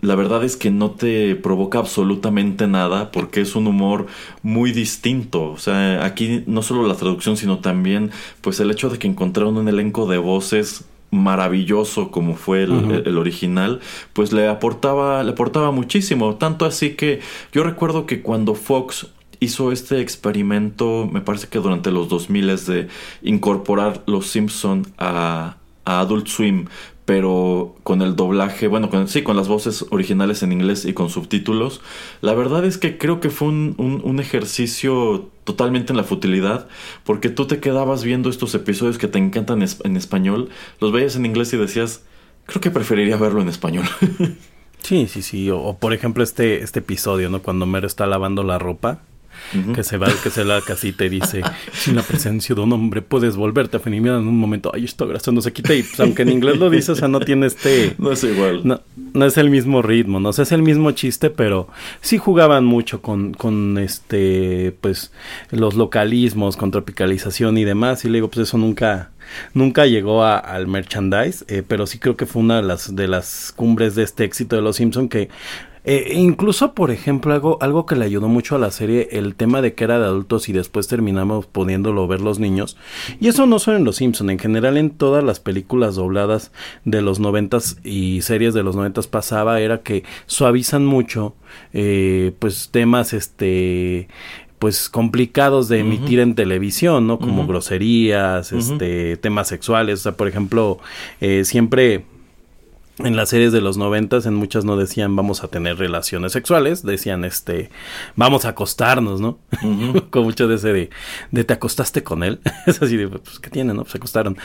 la verdad es que no te provoca absolutamente nada porque es un humor muy distinto. O sea, aquí no solo la traducción, sino también pues el hecho de que encontraron un elenco de voces maravilloso como fue el original, pues le aportaba muchísimo. Tanto así que yo recuerdo que cuando Fox hizo este experimento, me parece que durante los 2000, de incorporar Los Simpson a Adult Swim, pero con el doblaje, con las voces originales en inglés y con subtítulos, la verdad es que creo que fue un ejercicio totalmente en la futilidad, porque tú te quedabas viendo estos episodios que te encantan en español, los veías en inglés y decías, creo que preferiría verlo en español. Sí, o por ejemplo este episodio, ¿no? Cuando Homero está lavando la ropa. que se va, que se va a la casita y dice, sin la presencia de un hombre puedes volverte afeminada en un momento. Ay, esta grasa no se quita. Y pues, aunque en inglés lo dices, o sea, no tiene no es igual. No es el mismo ritmo, no, o sea, es el mismo chiste, pero sí jugaban mucho con pues, los localismos, con tropicalización y demás. Y le digo, pues eso nunca llegó al merchandise, pero sí creo que fue una de las cumbres de este éxito de Los Simpson, que incluso, por ejemplo, algo que le ayudó mucho a la serie, el tema de que era de adultos y después terminamos poniéndolo ver los niños. Y eso no solo en Los Simpson, en general en todas las películas dobladas de los 90s y series de los 90s pasaba, era que suavizan mucho pues temas pues complicados de emitir en televisión, ¿no? Como groserías, temas sexuales. O sea, por ejemplo, siempre en las series de los 90s, en muchas no decían vamos a tener relaciones sexuales, decían vamos a acostarnos, ¿no? Con mucho de ese de te acostaste con él. Es así de, pues, ¿qué tienen, no? Pues se acostaron.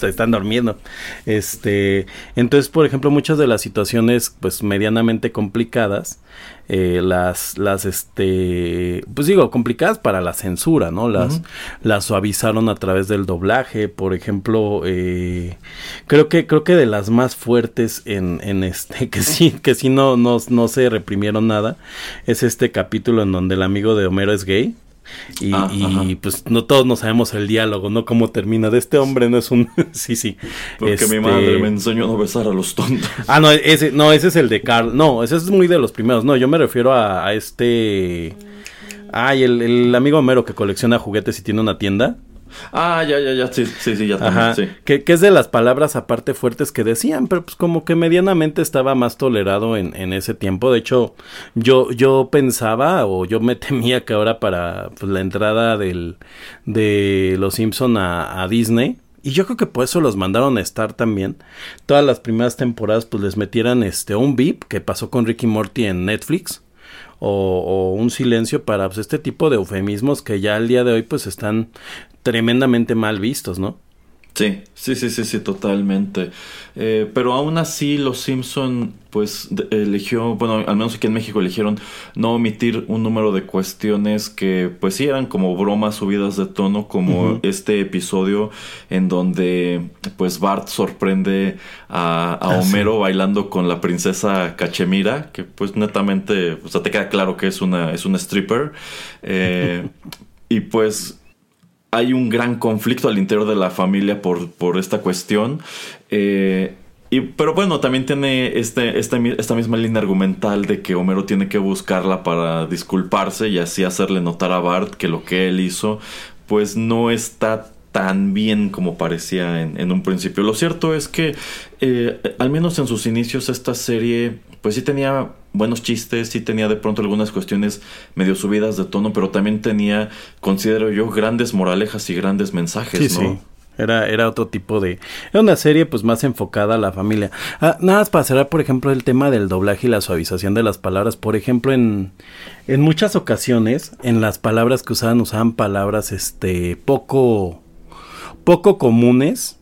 Se están durmiendo. Entonces, por ejemplo, muchas de las situaciones, pues, medianamente complicadas, pues digo, complicadas para la censura, ¿no? Las suavizaron a través del doblaje. Por ejemplo, creo que de las más fuertes en que sí no se reprimieron nada, es este capítulo en donde el amigo de Homero es gay. Pues no todos no sabemos el diálogo, ¿no? Cómo termina de este hombre, no es un... sí. Porque mi madre me enseñó a no besar a los tontos. Ah, no, ese es el de Carl. No, ese es muy de los primeros. No, yo me refiero a este... Ay, el amigo Homero que colecciona juguetes y tiene una tienda. Ah, ya, sí, ya también, sí. Que es de las palabras aparte fuertes que decían, pero pues como que medianamente estaba más tolerado en ese tiempo. De hecho, yo pensaba, o yo me temía que ahora para pues, la entrada de Los Simpson a Disney, y yo creo que por eso los mandaron a estar también, todas las primeras temporadas pues les metieran un beep, que pasó con Rick y Morty en Netflix. O un silencio para pues, este tipo de eufemismos que ya al día de hoy pues están tremendamente mal vistos, ¿no? Sí, totalmente. Pero aún así Los Simpson pues eligió, bueno, al menos aquí en México eligieron no omitir un número de cuestiones que pues sí eran como bromas subidas de tono, como este episodio en donde pues Bart sorprende a Homero bailando con la princesa Cachemira, que pues netamente, o sea, te queda claro que es una stripper. Y pues hay un gran conflicto al interior de la familia por esta cuestión. Pero bueno, también tiene esta misma línea argumental de que Homero tiene que buscarla para disculparse y así hacerle notar a Bart que lo que él hizo pues no está tan bien como parecía en un principio. Lo cierto es que al menos en sus inicios esta serie pues sí tenía buenos chistes, sí tenía de pronto algunas cuestiones medio subidas de tono, pero también tenía, considero yo, grandes moralejas y grandes mensajes, sí, ¿no? Sí. Era otro tipo de... Era una serie pues más enfocada a la familia. Ah, nada más para cerrar, por ejemplo, el tema del doblaje y la suavización de las palabras. Por ejemplo, en muchas ocasiones, en las palabras que usaban palabras poco comunes,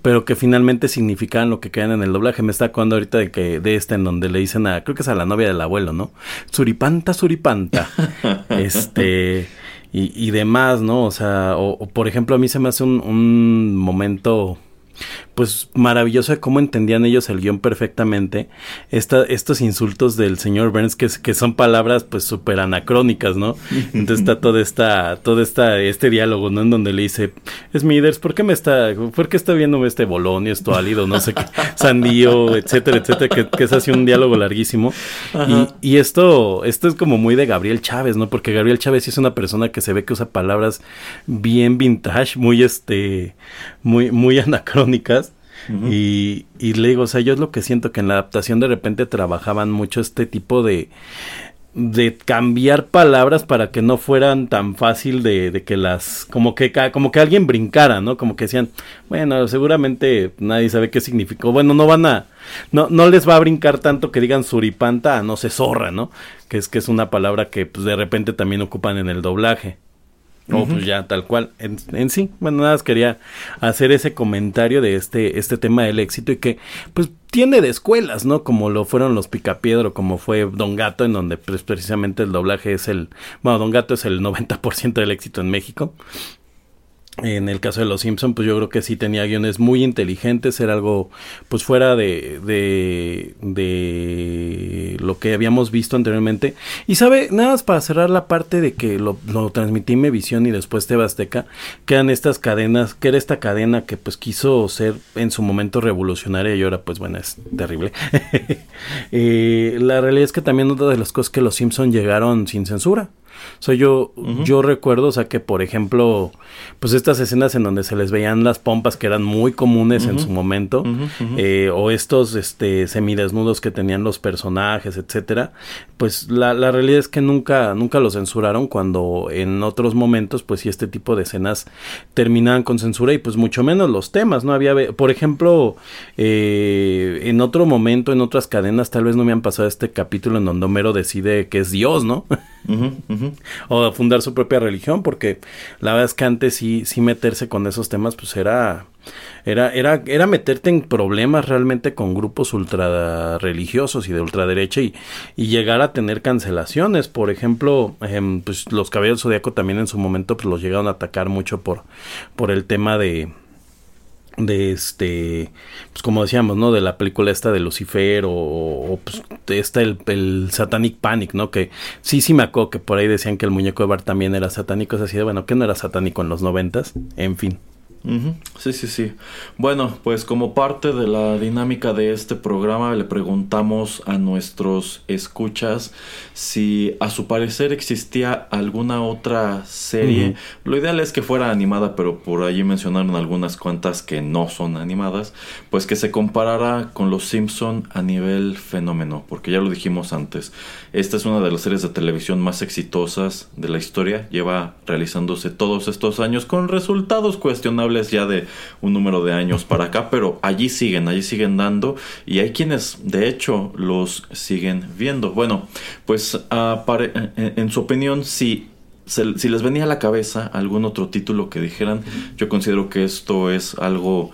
pero que finalmente significaban lo que quedan en el doblaje. Me está acordando ahorita de en donde le dicen creo que es a la novia del abuelo, ¿no? Suripanta. Y demás, ¿no? O sea, o por ejemplo, a mí se me hace un momento pues maravilloso de cómo entendían ellos el guión perfectamente. Estos insultos del señor Burns, que son palabras pues súper anacrónicas, ¿no? Entonces está todo este diálogo, ¿no? En donde le dice, Smithers, ¿por qué está viéndome este bolonio, esto álido, no sé qué, sandío, etcétera, que es así un diálogo larguísimo. Y esto es como muy de Gabriel Chávez, ¿no? Porque Gabriel Chávez sí es una persona que se ve que usa palabras bien vintage, muy muy anacrónicas. Y le digo, o sea, yo es lo que siento que en la adaptación de repente trabajaban mucho este tipo de cambiar palabras para que no fueran tan fácil de que las como que alguien brincara, ¿no? Como que decían, bueno, seguramente nadie sabe qué significó. Bueno, no les va a brincar tanto que digan suripanta a no sé, zorra, ¿no? Que es una palabra que pues de repente también ocupan en el doblaje. No, pues ya, tal cual. En sí, bueno, nada más quería hacer ese comentario de este tema del éxito y que, pues, tiene de escuelas, ¿no? Como lo fueron Los Picapiedra, como fue Don Gato, en donde pues, precisamente el doblaje es Don Gato es el 90% del éxito en México. En el caso de Los Simpson, pues yo creo que sí tenía guiones muy inteligentes, era algo pues fuera de lo que habíamos visto anteriormente. Y sabe, nada más para cerrar la parte de que lo transmití Imevisión y después TV Azteca, que eran estas cadenas, que era esta cadena que pues quiso ser en su momento revolucionaria y ahora pues bueno, es terrible. La realidad es que también otra de las cosas que Los Simpson llegaron sin censura. So, yo recuerdo, o sea, que por ejemplo, pues estas escenas en donde se les veían las pompas que eran muy comunes en su momento, o estos semidesnudos que tenían los personajes, etcétera, pues la realidad es que nunca lo censuraron, cuando en otros momentos, pues sí, este tipo de escenas terminaban con censura y pues mucho menos los temas, ¿no? Había, por ejemplo, en otro momento, en otras cadenas, tal vez no me han pasado este capítulo en donde Homero decide que es Dios, ¿no? O fundar su propia religión, porque la verdad es que antes sí meterse con esos temas pues era meterte en problemas realmente con grupos ultra religiosos y de ultraderecha y llegar a tener cancelaciones. Por ejemplo, pues los Caballeros del Zodiaco también en su momento pues los llegaron a atacar mucho por el tema de pues como decíamos, ¿no? De la película esta de Lucifer o pues el Satanic Panic, ¿no? Que sí me acuerdo que por ahí decían que el muñeco de Bart también era satánico, es así de, bueno, que no era satánico en los 90s, en fin. Sí. Bueno, pues como parte de la dinámica de este programa le preguntamos a nuestros escuchas si a su parecer existía alguna otra serie. Lo ideal es que fuera animada, pero por allí mencionaron algunas cuantas que no son animadas, pues que se comparara con Los Simpson a nivel fenómeno, porque ya lo dijimos antes, esta es una de las series de televisión más exitosas de la historia, lleva realizándose todos estos años con resultados cuestionables ya de un número de años para acá, pero allí siguen dando y hay quienes de hecho los siguen viendo. Bueno, pues en su opinión, si les venía a la cabeza algún otro título que dijeran, yo considero que esto es algo,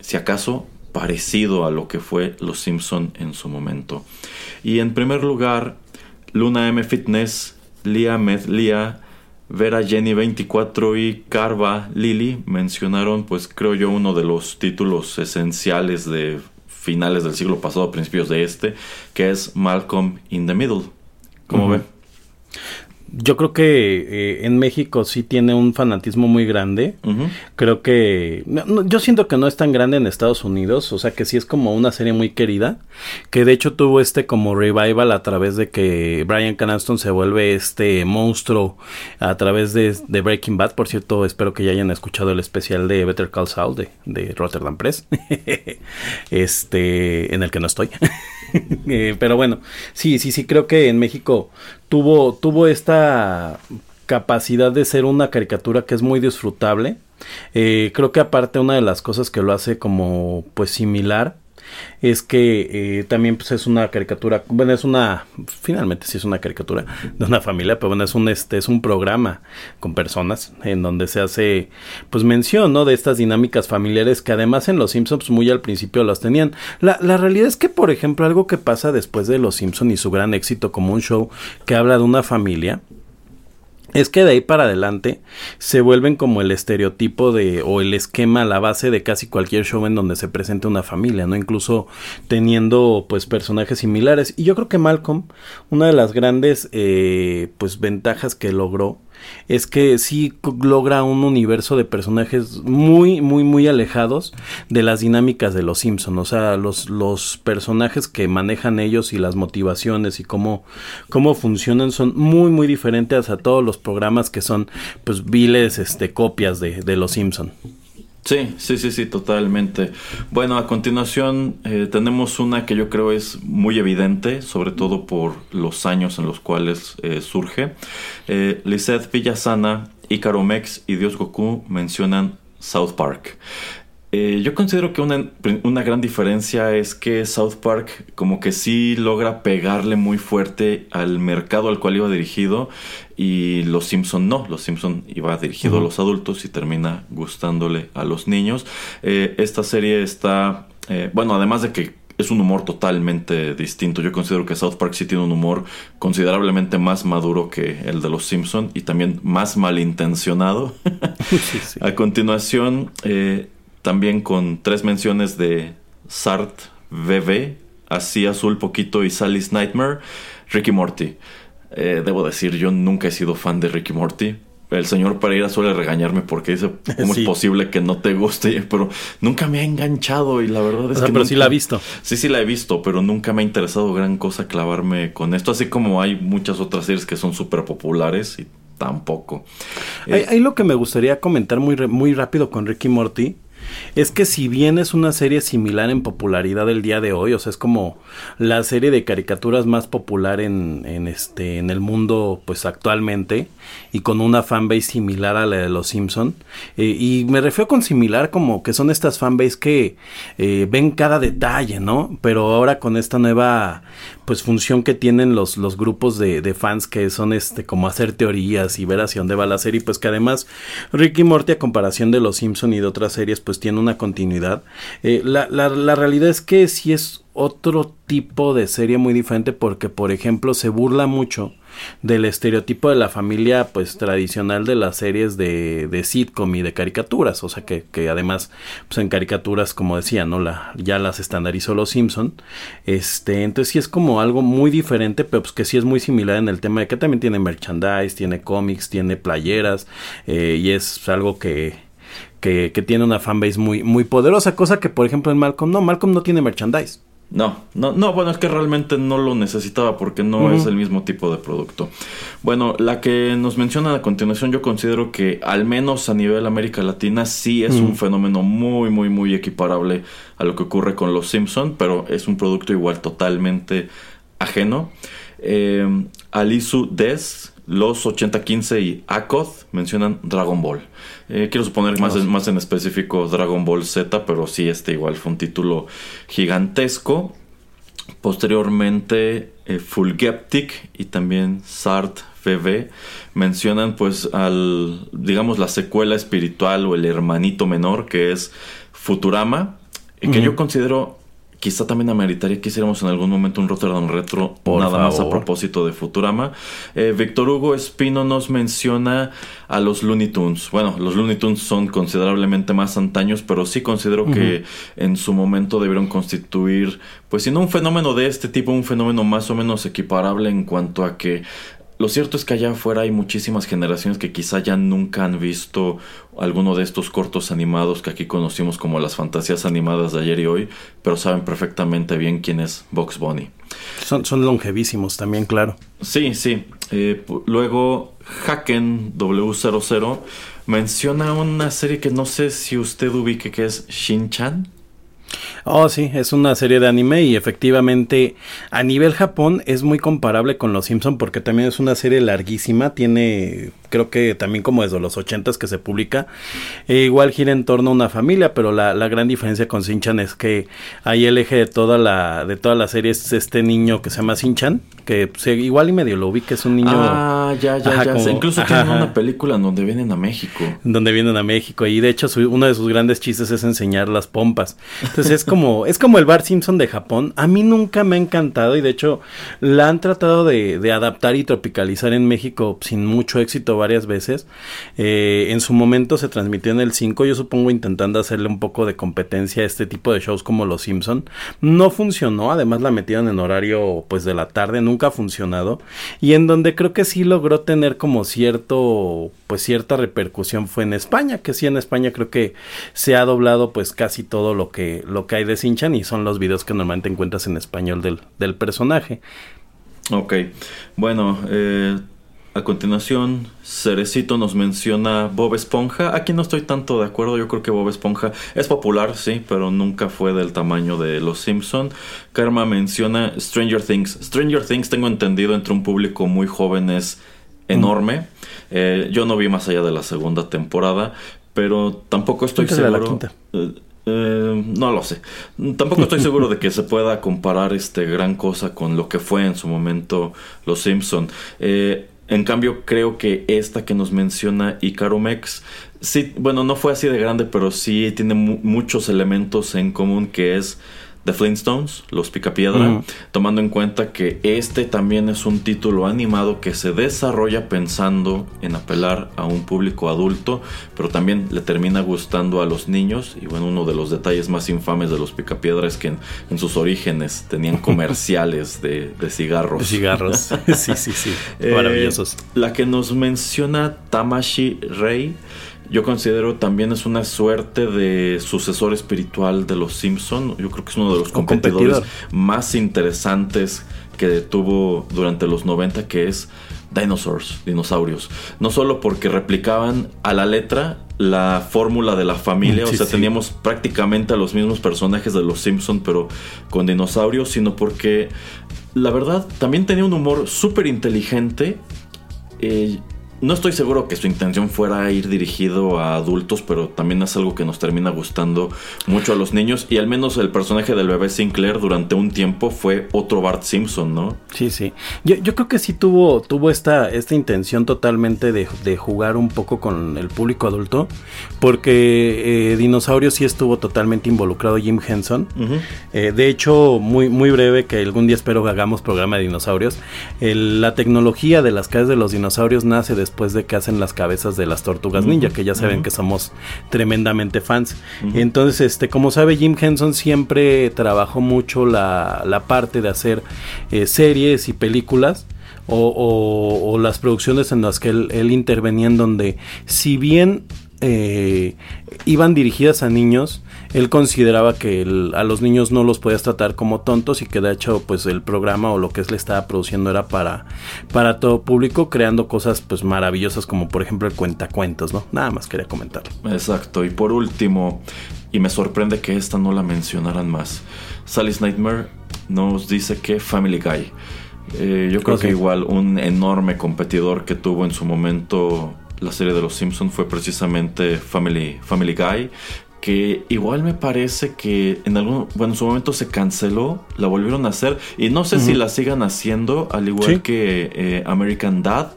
si acaso, parecido a lo que fue Los Simpson en su momento. Y en primer lugar, Luna M Fitness, Lia Medlia, Vera Jenny 24 y Carva Lily mencionaron, pues creo yo, uno de los títulos esenciales de finales del siglo pasado a principios de este, que es Malcolm in the Middle. ¿Cómo ve? Yo creo que en México sí tiene un fanatismo muy grande. Creo que... yo siento que no es tan grande en Estados Unidos. O sea, que sí es como una serie muy querida. Que de hecho tuvo como revival a través de que Bryan Cranston se vuelve monstruo a través de Breaking Bad. Por cierto, espero que ya hayan escuchado el especial de Better Call Saul de Rotterdam Press. En el que no estoy. Pero bueno, sí, creo que en México tuvo esta capacidad de ser una caricatura que es muy disfrutable. Creo que aparte una de las cosas que lo hace como pues similar es que también pues es una caricatura, bueno, finalmente sí es una caricatura de una familia, pero bueno, es un programa con personas en donde se hace pues mención, ¿no? De estas dinámicas familiares que además en Los Simpsons muy al principio las tenían. La realidad es que, por ejemplo, algo que pasa después de Los Simpsons y su gran éxito como un show que habla de una familia, es que de ahí para adelante se vuelven como el estereotipo o el esquema, la base de casi cualquier show en donde se presente una familia, ¿no? Incluso teniendo pues personajes similares. Y yo creo que Malcolm, una de las grandes pues ventajas que logró, es que sí logra un universo de personajes muy, muy, muy alejados de las dinámicas de Los Simpson. O sea, los personajes que manejan ellos y las motivaciones y cómo funcionan son muy, muy diferentes a todos los programas que son, pues, viles copias de Los Simpson. Sí, totalmente. Bueno, a continuación tenemos una que yo creo es muy evidente, sobre todo por los años en los cuales surge. Lizeth Villasana, Ícaro Mex y Dios Goku mencionan South Park. Yo considero que una gran diferencia es que South Park como que sí logra pegarle muy fuerte al mercado al cual iba dirigido, y Los Simpson no. Los Simpson iba dirigido a los adultos y termina gustándole a los niños. Esta serie está... bueno, además de que es un humor totalmente distinto. Yo considero que South Park sí tiene un humor considerablemente más maduro que el de Los Simpson, y también más malintencionado. Sí, sí. A continuación, también con 3 menciones de Sart, BB, Así Azul Poquito y Sally's Nightmare, Rick y Morty. Debo decir, yo nunca he sido fan de Rick y Morty. El señor Pereira suele regañarme porque dice, ¿cómo es posible que no te guste? Pero nunca me ha enganchado, y la verdad es que... Pero nunca, sí la he visto. Sí la he visto, pero nunca me ha interesado gran cosa clavarme con esto. Así como hay muchas otras series que son súper populares y tampoco. Hay lo que me gustaría comentar muy rápido con Rick y Morty. Es que si bien es una serie similar en popularidad el día de hoy, o sea, es como la serie de caricaturas más popular en el mundo, pues actualmente, y con una fanbase similar a la de Los Simpson, y me refiero con similar como que son estas fanbase que ven cada detalle, ¿no? Pero ahora con esta nueva pues función que tienen los grupos de fans, que son como hacer teorías y ver hacia dónde va la serie, pues que además Rick y Morty, a comparación de Los Simpson y de otras series, pues tiene una continuidad. La realidad es que sí es otro tipo de serie muy diferente, porque por ejemplo se burla mucho del estereotipo de la familia pues tradicional de las series de sitcom y de caricaturas, o sea que además pues en caricaturas, como decía, ¿no? Ya las estandarizó Los Simpson, entonces sí es como algo muy diferente, pero pues que sí es muy similar en el tema de que también tiene merchandise, tiene cómics, tiene playeras, y es algo que tiene una fanbase muy, muy poderosa, cosa que por ejemplo en Malcolm no tiene merchandise. No, bueno, es que realmente no lo necesitaba porque no es el mismo tipo de producto. Bueno, la que nos mencionan a continuación, yo considero que al menos a nivel América Latina sí es un fenómeno muy, muy, muy equiparable a lo que ocurre con Los Simpson, pero es un producto igual totalmente ajeno. Alisu Des, Los 8015 y Akoth mencionan Dragon Ball. Quiero suponer más en específico Dragon Ball Z, pero sí, igual fue un título gigantesco. Posteriormente, Fulgeptic y también Sart BB mencionan pues al, digamos, la secuela espiritual o el hermanito menor que es Futurama, que yo considero... Quizá también ameritaría que hiciéramos en algún momento un Rotterdam Retro, por nada favor, más a propósito de Futurama. Víctor Hugo Espino nos menciona a los Looney Tunes. Bueno, los Looney Tunes son considerablemente más antaños, pero sí considero que en su momento debieron constituir, pues si no un fenómeno de este tipo, un fenómeno más o menos equiparable, en cuanto a que lo cierto es que allá afuera hay muchísimas generaciones que quizá ya nunca han visto alguno de estos cortos animados que aquí conocimos como las fantasías animadas de ayer y hoy, pero saben perfectamente bien quién es Bugs Bunny. Son longevísimos también, claro. Sí. Luego Haken W00 menciona una serie que no sé si usted ubique, que es Shin Chan. Oh, sí, es una serie de anime y efectivamente a nivel Japón es muy comparable con Los Simpson, porque también es una serie larguísima, tiene creo que también como desde los 80s que se publica, igual gira en torno a una familia, pero la gran diferencia con Shin Chan es que ahí el eje de toda la serie es este niño que se llama Shin Chan, que pues, igual y medio lo ubica, es un niño... Ah, ya, ajá, ya. Como, incluso tienen una película en donde vienen a México. Y de hecho uno de sus grandes chistes es enseñar las pompas. Entonces es como el Bart Simpson de Japón. A mí nunca me ha encantado, y de hecho la han tratado de adaptar y tropicalizar en México sin mucho éxito varias veces. En su momento se transmitió en el 5, yo supongo intentando hacerle un poco de competencia a este tipo de shows como Los Simpson. No funcionó, además la metieron en horario pues de la tarde, nunca ha funcionado. Y en donde creo que sí logró tener como cierta repercusión fue en España, que sí, en España creo que se ha doblado pues casi todo lo que hay de Shin Chan, y son los videos que normalmente encuentras en español del personaje. Ok, bueno, a continuación Cerecito nos menciona Bob Esponja. Aquí no estoy tanto de acuerdo, yo creo que Bob Esponja es popular, sí, pero nunca fue del tamaño de Los Simpson. Karma menciona Stranger Things, tengo entendido, entre un público muy joven es enorme. Yo no vi más allá de la segunda temporada, pero tampoco estoy seguro... No lo sé. Tampoco estoy seguro de que se pueda comparar gran cosa con lo que fue en su momento Los Simpson. En cambio, creo que esta que nos menciona Icaromex, sí, bueno, no fue así de grande, pero sí tiene muchos elementos en común, que es The Flintstones, Los Picapiedra, tomando en cuenta que también es un título animado que se desarrolla pensando en apelar a un público adulto, pero también le termina gustando a los niños. Y bueno, uno de los detalles más infames de Los Picapiedra es que en sus orígenes tenían comerciales de cigarros. Sí. Maravillosos. La que nos menciona Tamashi Rei, yo considero también es una suerte de sucesor espiritual de Los Simpson. Yo creo que es uno de los competidores más interesantes que tuvo durante los 90, que es Dinosaurs, Dinosaurios. No solo porque replicaban a la letra la fórmula de la familia, o sea, teníamos prácticamente a los mismos personajes de Los Simpson, pero con dinosaurios, sino porque la verdad también tenía un humor súper inteligente. No estoy seguro que su intención fuera ir dirigido a adultos, pero también es algo que nos termina gustando mucho a los niños. Y al menos el personaje del bebé Sinclair durante un tiempo fue otro Bart Simpson, ¿no? Sí. Yo creo que sí tuvo esta intención totalmente de jugar un poco con el público adulto, porque Dinosaurio sí estuvo totalmente involucrado Jim Henson. Uh-huh. De hecho, muy, muy breve, que algún día espero que hagamos programa de dinosaurios. La tecnología de las calles de los dinosaurios nace después de que hacen las cabezas de las tortugas ninja, que ya saben que somos tremendamente fans. Entonces, como sabe, Jim Henson siempre trabajó mucho la parte de hacer series y películas, o las producciones en las que él intervenía, en donde, si bien iban dirigidas a niños, él consideraba que a los niños no los podías tratar como tontos, y que de hecho pues el programa o lo que él le estaba produciendo era para todo público, creando cosas pues maravillosas, como por ejemplo el cuentacuentos, ¿no? Nada más quería comentarlo. Exacto. Y por último, y me sorprende que esta no la mencionaran más, Sally's Nightmare nos dice que Family Guy. Yo creo que igual un enorme competidor que tuvo en su momento la serie de Los Simpson fue precisamente Family Guy, que igual me parece que en su momento se canceló, la volvieron a hacer, y no sé si la sigan haciendo, al igual que American Dad,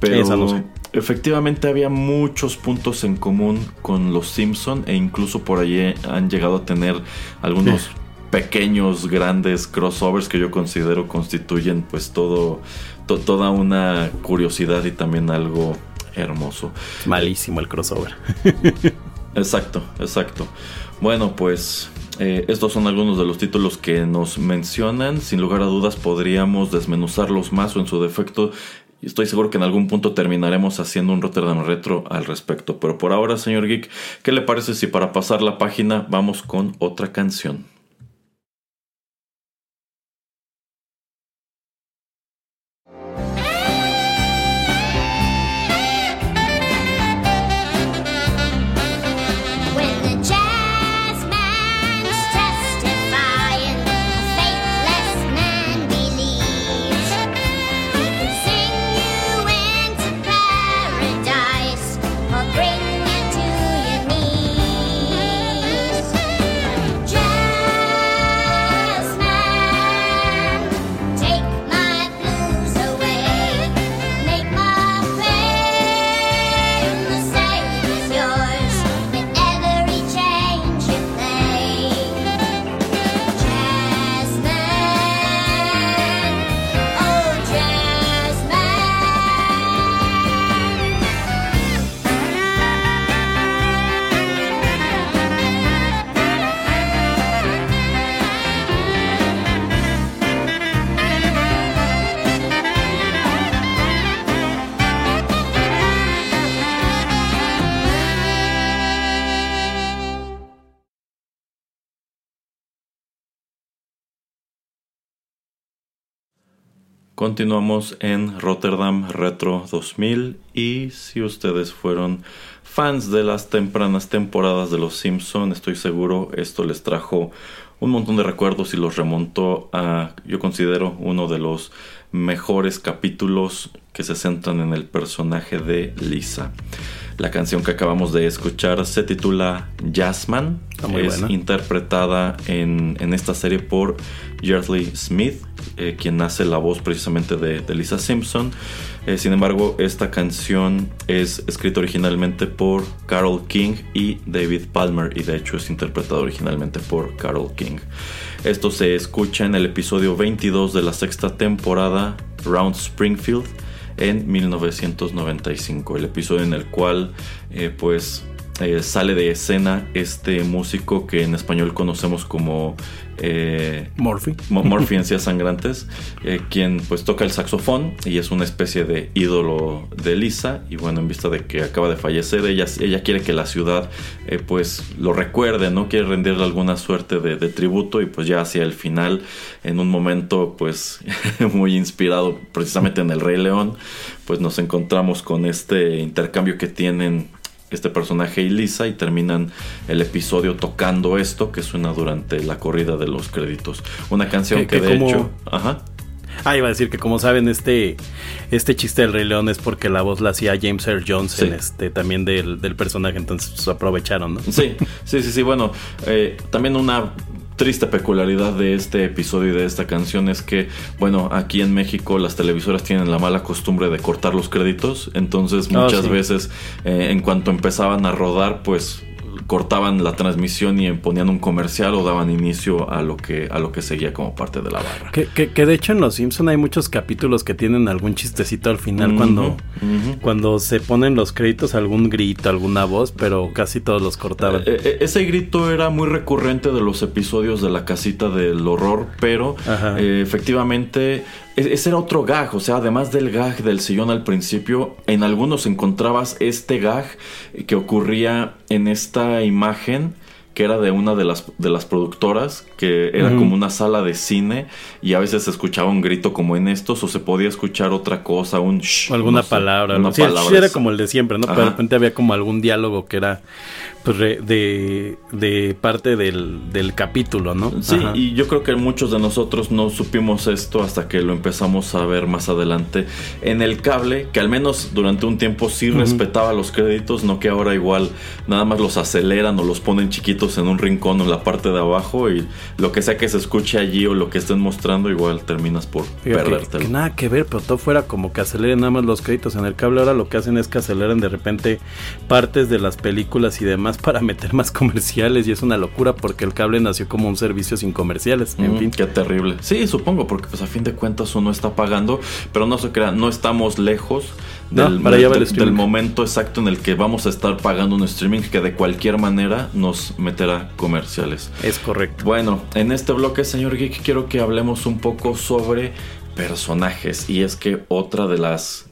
pero efectivamente había muchos puntos en común con Los Simpson, e incluso por allí han llegado a tener algunos pequeños, grandes crossovers que yo considero constituyen pues toda una curiosidad y también algo hermoso. Malísimo el crossover. Exacto. Bueno, pues estos son algunos de los títulos que nos mencionan. Sin lugar a dudas podríamos desmenuzarlos más, o en su defecto estoy seguro que en algún punto terminaremos haciendo un Rotterdam Retro al respecto. Pero por ahora, señor Geek, ¿qué le parece si para pasar la página vamos con otra canción? Continuamos en Rotterdam Retro 2000, y si ustedes fueron fans de las tempranas temporadas de Los Simpson, estoy seguro esto les trajo un montón de recuerdos y los remontó a, yo considero, uno de los mejores capítulos que se centran en el personaje de Lisa. La canción que acabamos de escuchar se titula Jazzman. Es buena. Interpretada en esta serie por Yardley Smith, quien hace la voz precisamente de Lisa Simpson. Sin embargo, esta canción es escrita originalmente por Carole King y David Palmer, y de hecho es interpretada originalmente por Carole King. Esto se escucha en el episodio 22 de la sexta temporada, Round Springfield, en 1995, el episodio en el cual sale de escena este músico que en español conocemos como Murphy en Cías Sangrantes, quien pues toca el saxofón y es una especie de ídolo de Lisa. Y bueno, en vista de que acaba de fallecer, ella quiere que la ciudad lo recuerde, ¿no? Quiere rendirle alguna suerte de tributo. Y pues ya hacia el final, en un momento pues muy inspirado precisamente en el Rey León, pues nos encontramos con este intercambio que tienen este personaje y Lisa, y terminan el episodio tocando esto que suena durante la corrida de los créditos. Una canción que de como... hecho... Ajá. Ah, iba a decir que como saben, este chiste del Rey León es porque la voz la hacía James Earl Jones, sí, también del personaje, entonces aprovecharon, ¿no? Sí. Bueno, también una triste peculiaridad de este episodio y de esta canción es que, bueno, aquí en México las televisoras tienen la mala costumbre de cortar los créditos, entonces muchas veces en cuanto empezaban a rodar, pues cortaban la transmisión y ponían un comercial o daban inicio a lo que seguía como parte de la barra. Que de hecho en Los Simpson hay muchos capítulos que tienen algún chistecito al final, cuando se ponen los créditos, algún grito, alguna voz, pero casi todos los cortaban. Ese grito era muy recurrente de los episodios de La Casita del Horror, pero efectivamente... Ese era otro gag, o sea, además del gag del sillón al principio, en algunos encontrabas este gag que ocurría en esta imagen que era de una de las productoras, que era como una sala de cine, y a veces se escuchaba un grito como en estos, o se podía escuchar otra cosa, un shh, o alguna palabra, una palabra. Sí, era como el de siempre, ¿no? Ajá. Pero de repente había como algún diálogo que era pues de parte del capítulo, ¿no? Sí. Ajá. Y yo creo que muchos de nosotros no supimos esto hasta que lo empezamos a ver más adelante en el cable, que al menos durante un tiempo sí respetaba los créditos, no que ahora igual nada más los aceleran o los ponen chiquitos en un rincón o en la parte de abajo, y lo que sea que se escuche allí o lo que estén mostrando, igual terminas por perdértelo. Que nada que ver, pero todo fuera como que aceleren nada más los créditos en el cable. Ahora lo que hacen es que aceleran de repente partes de las películas y demás para meter más comerciales, y es una locura porque el cable nació como un servicio sin comerciales. En fin. Qué terrible. Sí, supongo, porque pues a fin de cuentas uno está pagando, pero no se crean, no estamos lejos del momento exacto en el que vamos a estar pagando un streaming que de cualquier manera nos meterá comerciales. Es correcto. Bueno, en este bloque, señor Geek, quiero que hablemos un poco sobre personajes. Y es que otra de las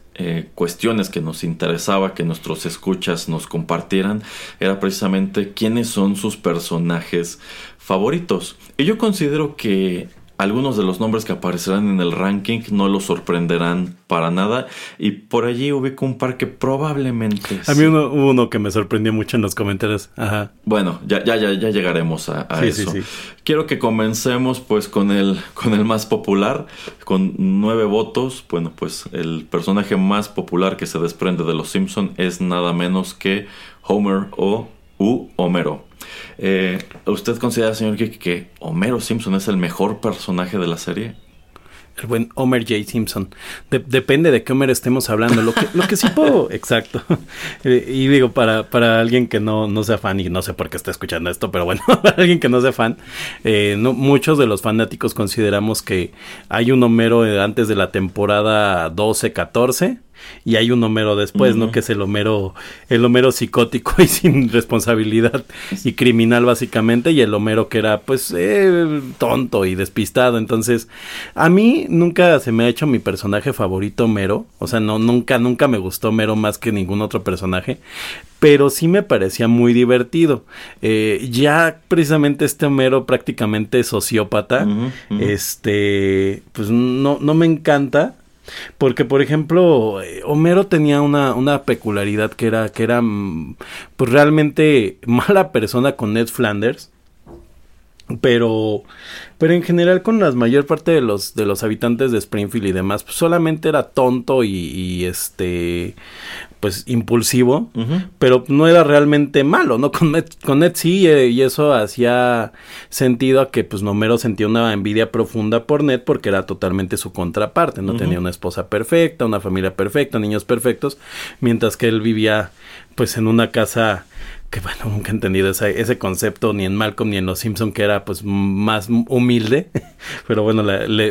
cuestiones que nos interesaba que nuestros escuchas nos compartieran era precisamente quiénes son sus personajes favoritos. Y yo considero que algunos de los nombres que aparecerán en el ranking no los sorprenderán para nada. Y por allí ubico un par que probablemente... A mí uno que me sorprendió mucho en los comentarios. Ajá. Bueno, ya llegaremos a eso. Sí. Quiero que comencemos pues con el más popular. Con 9 votos. Bueno, pues el personaje más popular que se desprende de Los Simpson es nada menos que Homer o Homero. ¿Usted considera, señor Geek, que Homero Simpson es el mejor personaje de la serie? El buen Homer J. Simpson. Depende de qué Homero estemos hablando. Lo que sí puedo... Exacto. Y digo, para alguien que no sea fan, y no sé por qué está escuchando esto, pero bueno, para alguien que no sea fan, muchos de los fanáticos consideramos que hay un Homero antes de la temporada 12-14... y hay un Homero después, ¿no? Que es el Homero psicótico y sin responsabilidad y criminal básicamente, y el Homero que era pues tonto y despistado. Entonces, a mí nunca se me ha hecho mi personaje favorito Homero, o sea, no, nunca me gustó Homero más que ningún otro personaje, pero sí me parecía muy divertido. Ya precisamente este Homero prácticamente sociópata, pues no me encanta. Porque, por ejemplo, Homero tenía una peculiaridad que era pues realmente mala persona con Ned Flanders. Pero en general con la mayor parte de los habitantes de Springfield y demás, pues solamente era tonto y impulsivo, uh-huh. Pero no era realmente malo, ¿no? Con Ned sí, y eso hacía sentido a que, pues, Homero sentía una envidia profunda por Ned porque era totalmente su contraparte, ¿no? Uh-huh. Tenía una esposa perfecta, una familia perfecta, niños perfectos, mientras que él vivía, pues, en una casa... Que bueno, nunca he entendido ese concepto ni en Malcolm ni en Los Simpson, que era pues más humilde. Pero bueno,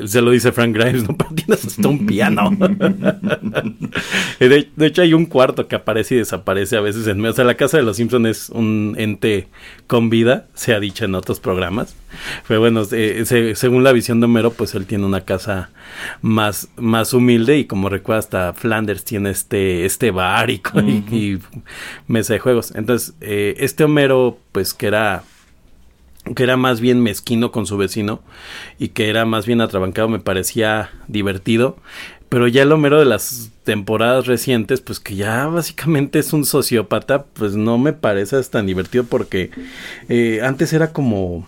se lo dice Frank Grimes, ¿no? Pero tienes hasta un piano. De hecho, hay un cuarto que aparece y desaparece a veces en medio. O sea, la casa de Los Simpson es un ente con vida, se ha dicho en otros programas. Pero bueno, según la visión de Homero, pues él tiene una casa más humilde. Y como recuerda, hasta Flanders tiene este bar y mesa de juegos. Entonces... este Homero, pues, que era más bien mezquino con su vecino y que era más bien atrabancado, me parecía divertido. Pero ya el Homero de las temporadas recientes, pues, que ya básicamente es un sociópata, pues no me parece tan divertido porque antes era como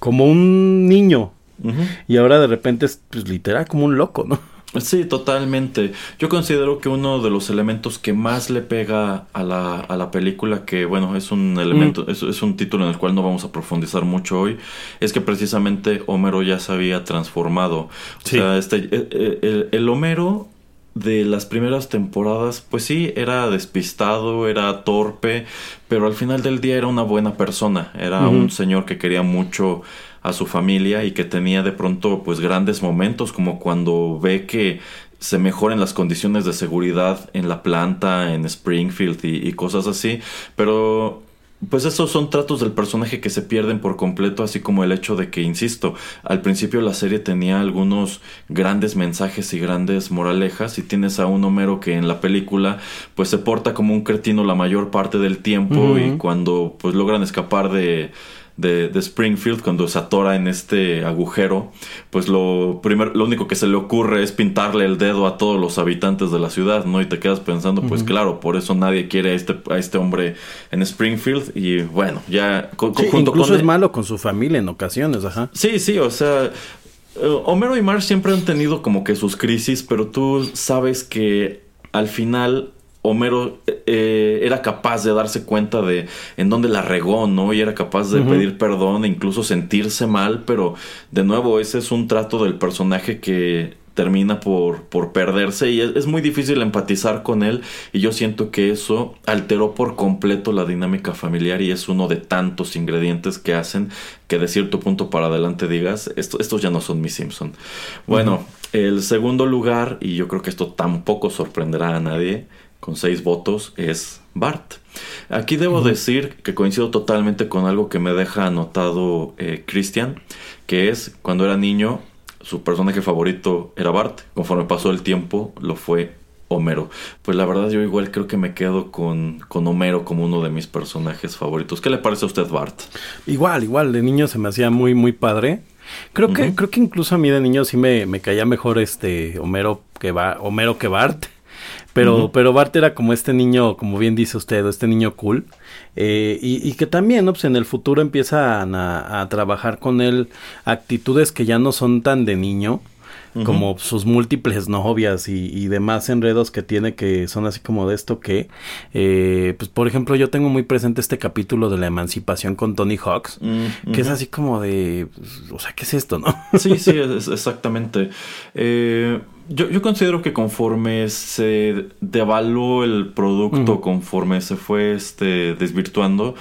un niño, uh-huh. Y ahora de repente es, pues, literal como un loco, ¿no? Sí, totalmente. Yo considero que uno de los elementos que más le pega a la película, que bueno, es un elemento, es un título en el cual no vamos a profundizar mucho hoy, es que precisamente Homero ya se había transformado. Sí. O sea, el Homero de las primeras temporadas, pues sí, era despistado, era torpe, pero al final del día era una buena persona. Era un señor que quería mucho a su familia y que tenía de pronto pues grandes momentos, como cuando ve que se mejoran las condiciones de seguridad en la planta, en Springfield y cosas así, pero pues esos son tratos del personaje que se pierden por completo, así como el hecho de que, insisto, al principio la serie tenía algunos grandes mensajes y grandes moralejas, y tienes a un Homero que en la película pues se porta como un cretino la mayor parte del tiempo, uh-huh. Y cuando pues logran escapar de Springfield, cuando se atora en este agujero, pues lo único que se le ocurre es pintarle el dedo a todos los habitantes de la ciudad, ¿no? Y te quedas pensando, pues claro, por eso nadie quiere a este hombre en Springfield. Y bueno, ya incluso es malo con su familia en ocasiones, ajá. Sí, o sea, Homero y Marge siempre han tenido como que sus crisis, pero tú sabes que al final Homero era capaz de darse cuenta de en dónde la regó, ¿no? Y era capaz de pedir perdón e incluso sentirse mal, pero de nuevo ese es un trato del personaje que termina por perderse, y es muy difícil empatizar con él, y yo siento que eso alteró por completo la dinámica familiar, y es uno de tantos ingredientes que hacen que de cierto punto para adelante digas, estos ya no son mis Simpson. Bueno, el segundo lugar, y yo creo que esto tampoco sorprenderá a nadie, con 6 votos, es Bart. Aquí debo decir que coincido totalmente con algo que me deja anotado Christian, que es, cuando era niño, su personaje favorito era Bart. Conforme pasó el tiempo, lo fue Homero. Pues la verdad, yo igual creo que me quedo con Homero como uno de mis personajes favoritos. ¿Qué le parece a usted, Bart? Igual, de niño se me hacía muy, muy padre. Creo que incluso a mí de niño sí me caía mejor Homero que Bart. Pero Bart era como este niño, como bien dice usted, este niño cool, y que también, ¿no? Pues en el futuro empiezan a trabajar con él actitudes que ya no son tan de niño, como sus múltiples novias y demás enredos que tiene, que son así como de esto que... pues por ejemplo, yo tengo muy presente este capítulo de la emancipación con Tony Hawks, que es así como de... o sea, ¿qué es esto, no? Sí, exactamente. Yo considero que conforme se devaluó el producto, conforme se fue desvirtuando,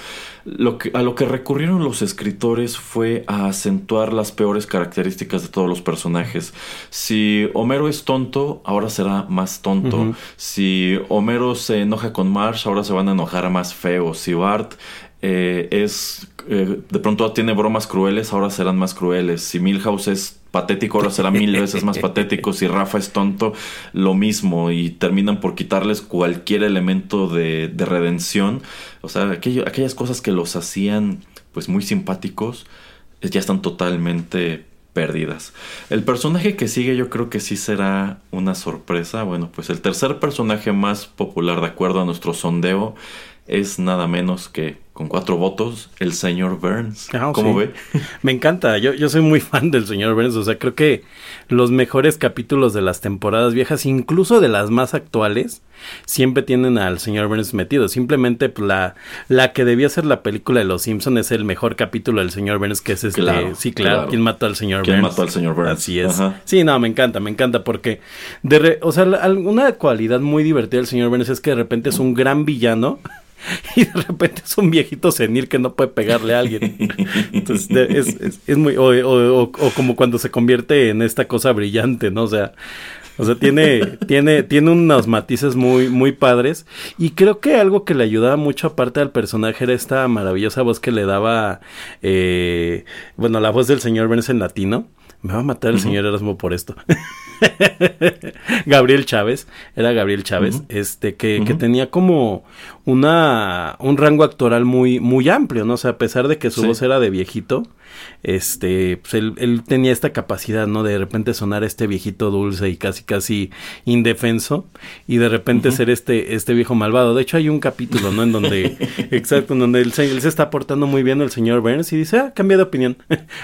a lo que recurrieron los escritores fue a acentuar las peores características de todos los personajes. Si Homero es tonto, ahora será más tonto. Si Homero se enoja con Marge, ahora se van a enojar más feo. Si Bart de pronto tiene bromas crueles, ahora serán más crueles. Si Milhouse es patético, ahora será 1000 veces más patético. Si Rafa es tonto, lo mismo. Y terminan por quitarles cualquier elemento de redención. O sea, aquellas cosas que los hacían pues muy simpáticos ya están totalmente perdidas. El personaje que sigue, yo creo que sí será una sorpresa. Bueno, pues el tercer personaje más popular de acuerdo a nuestro sondeo es nada menos que, con 4 votos, el señor Burns. Ah, ¿cómo sí ve? Me encanta, yo soy muy fan del señor Burns, o sea, creo que los mejores capítulos de las temporadas viejas, incluso de las más actuales, siempre tienen al señor Burns metido. Simplemente la que debía ser la película de Los Simpson es el mejor capítulo del señor Burns, que es este, claro, sí, claro, ¿Quién mató al señor Burns? ¿Quién mató al señor Burns? Así es. Ajá. Sí, no, me encanta porque alguna cualidad muy divertida del señor Burns es que de repente es un gran villano y de repente es un viejito senil que no puede pegarle a alguien. Entonces es muy o como cuando se convierte en esta cosa brillante, ¿no? O sea, tiene unos matices muy, muy padres. Y creo que algo que le ayudaba mucho aparte al personaje era esta maravillosa voz que le daba, la voz del señor Burns en latino. Me va a matar el señor Erasmo por esto. Gabriel Chávez, uh-huh, que tenía como un rango actoral muy, muy amplio, ¿no? O sea, a pesar de que su voz era de viejito, pues él tenía esta capacidad, ¿no? De repente sonar viejito dulce y casi, casi indefenso, y de repente ser este viejo malvado. De hecho, hay un capítulo, ¿no? En donde, él se está portando muy bien el señor Burns y dice, cambia de opinión.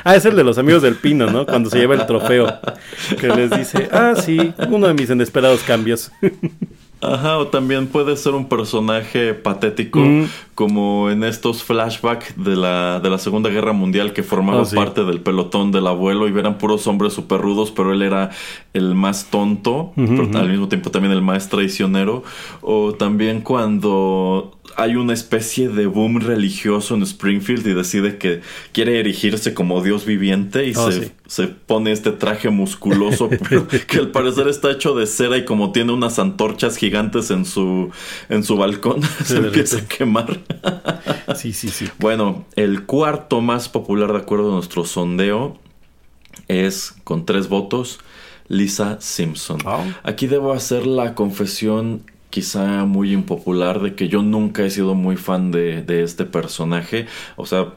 Es el de los amigos del Pino, ¿no? Cuando se lleva el trofeo, que les dice, sí, uno de mis inesperados cambios. Ajá, o también puede ser un personaje patético, como en estos flashbacks de la Segunda Guerra Mundial, que formaba parte del pelotón del abuelo, y eran puros hombres súper rudos, pero él era el más tonto, pero al mismo tiempo también el más traicionero. O también cuando hay una especie de boom religioso en Springfield y decide que quiere erigirse como Dios viviente y se pone traje musculoso que al parecer está hecho de cera, y como tiene unas antorchas gigantes en su balcón, se empieza a quemar. Sí. Bueno, el cuarto más popular de acuerdo a nuestro sondeo es, con 3 votos, Lisa Simpson. Oh. Aquí debo hacer la confesión quizá muy impopular de que yo nunca he sido muy fan de este personaje. O sea,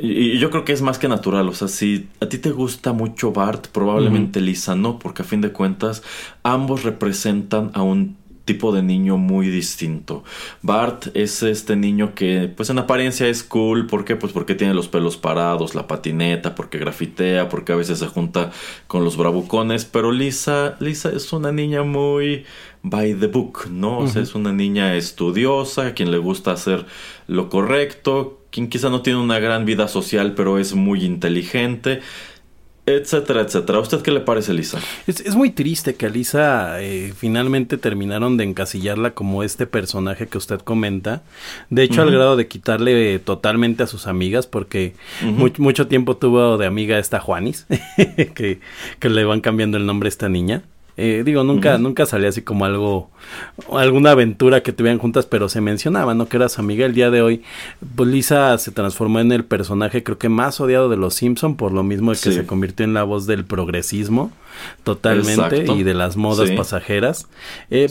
y yo creo que es más que natural. O sea, si a ti te gusta mucho Bart, probablemente Lisa no, porque a fin de cuentas ambos representan a un tipo de niño muy distinto. Bart es este niño que, pues, en apariencia es cool. ¿Por qué? Pues porque tiene los pelos parados, la patineta, porque grafitea, porque a veces se junta con los bravucones. Pero Lisa es una niña muy by the book, ¿no? O sea, es una niña estudiosa, a quien le gusta hacer lo correcto, quien quizá no tiene una gran vida social, pero es muy inteligente, etcétera, etcétera. ¿A usted qué le parece, Lisa? Es muy triste que a Lisa finalmente terminaron de encasillarla como este personaje que usted comenta. De hecho, al grado de quitarle totalmente a sus amigas, porque mucho tiempo tuvo de amiga esta Juanis, que le van cambiando el nombre a esta niña. Nunca salía así como alguna aventura que tuvieran juntas, pero se mencionaba, ¿no? Que era su amiga. El día de hoy, pues, Lisa se transformó en el personaje, creo que más odiado de los Simpson, por lo mismo de que se convirtió en la voz del progresismo totalmente. Exacto. Y de las modas pasajeras.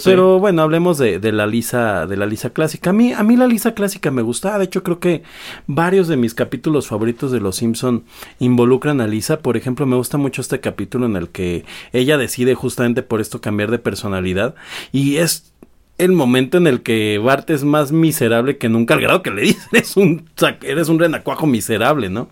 Pero bueno, hablemos de la Lisa clásica. A mí la Lisa clásica me gusta. De hecho, creo que varios de mis capítulos favoritos de Los Simpson involucran a Lisa. Por ejemplo, me gusta mucho este capítulo en el que ella decide justamente por esto cambiar de personalidad, y es el momento en el que Bart es más miserable que nunca, al grado que le dice, eres un renacuajo miserable, ¿no?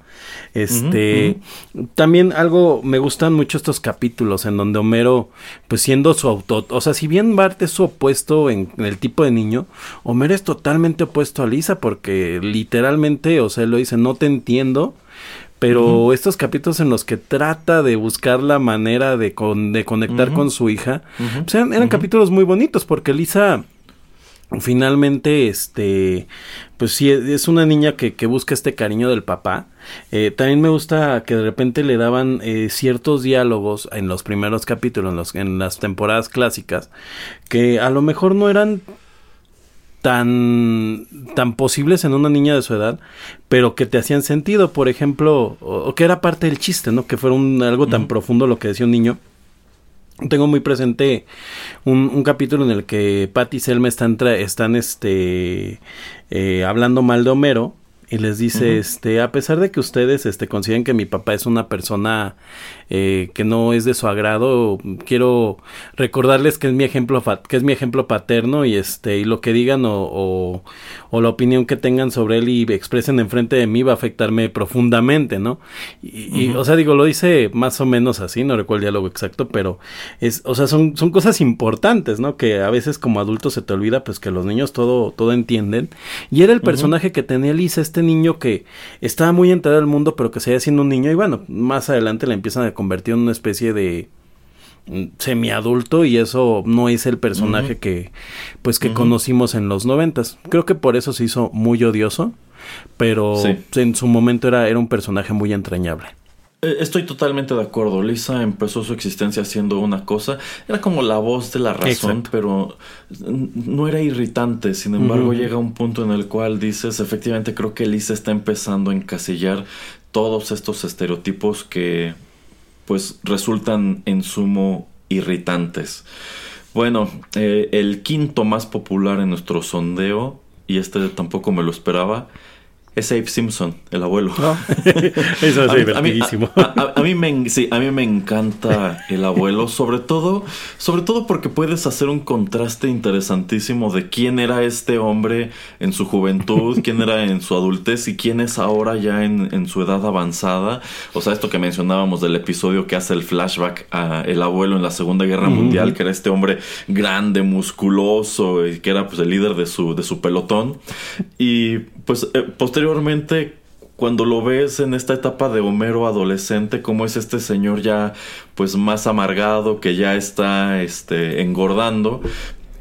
También algo, me gustan mucho estos capítulos en donde Homero, pues, siendo su o sea, si bien Bart es su opuesto en el tipo de niño, Homero es totalmente opuesto a Lisa, porque literalmente, o sea, él lo dice, no te entiendo. Pero estos capítulos en los que trata de buscar la manera de conectar con su hija, pues eran capítulos muy bonitos, porque Lisa finalmente, pues sí, es una niña que busca este cariño del papá. También me gusta que de repente le daban ciertos diálogos en los primeros capítulos, en las temporadas clásicas, que a lo mejor no eran tan posibles en una niña de su edad, pero que te hacían sentido. Por ejemplo, o que era parte del chiste, ¿no? Que fuera algo tan profundo lo que decía un niño. Tengo muy presente un capítulo en el que Patty y Selma están hablando mal de Homero, y les dice, a pesar de que ustedes consideren que mi papá es una persona que no es de su agrado, quiero recordarles que es mi ejemplo paterno, y y lo que digan o la opinión que tengan sobre él y expresen enfrente de mí va a afectarme profundamente, ¿no? Y o sea, digo, lo dice más o menos así, no recuerdo el diálogo exacto, pero es, o sea, son cosas importantes, ¿no? Que a veces como adultos se te olvida, pues que los niños todo entienden. Y era el personaje que tenía Lisa, este niño que estaba muy enterado del mundo, pero que seguía siendo un niño, y bueno, más adelante la empiezan a convertir en una especie de semiadulto, y eso no es el personaje que conocimos en los 90s. Creo que por eso se hizo muy odioso, pero en su momento era un personaje muy entrañable. Estoy totalmente de acuerdo. Lisa empezó su existencia siendo una cosa. Era como la voz de la razón, pero no era irritante. Sin embargo, llega un punto en el cual dices, efectivamente, creo que Lisa está empezando a encasillar todos estos estereotipos que, pues, resultan en sumo irritantes. Bueno, el quinto más popular en nuestro sondeo, y tampoco me lo esperaba, es Abe Simpson, el abuelo. ¿No? Eso es divertidísimo. A mí me encanta el abuelo, sobre todo porque puedes hacer un contraste interesantísimo de quién era este hombre en su juventud, quién era en su adultez y quién es ahora ya en su edad avanzada. O sea, esto que mencionábamos del episodio que hace el flashback a el abuelo en la Segunda Guerra Mundial, que era este hombre grande, musculoso, y que era, pues, el líder de su pelotón. Y pues posteriormente, cuando lo ves en esta etapa de Homero adolescente, cómo es este señor ya, pues, más amargado, que ya está engordando.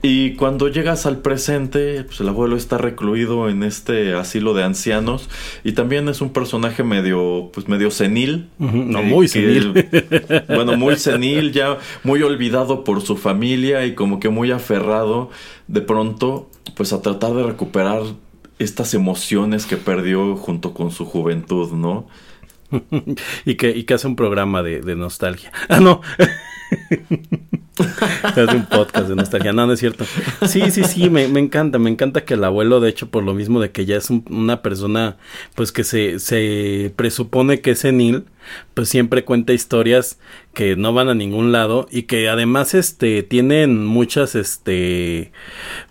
Y cuando llegas al presente, pues el abuelo está recluido en este asilo de ancianos, y también es un personaje medio senil. No, muy senil. Bueno, muy senil, ya muy olvidado por su familia y como que muy aferrado de pronto, pues, a tratar de recuperar estas emociones que perdió junto con su juventud, ¿no? y que hace un programa de nostalgia. ¡Ah, no! Hace un podcast de nostalgia. No, no es cierto. Sí, me encanta que el abuelo, de hecho, por lo mismo de que ya es una persona, pues, que se presupone que es senil, pues siempre cuenta historias que no van a ningún lado y que además tienen muchas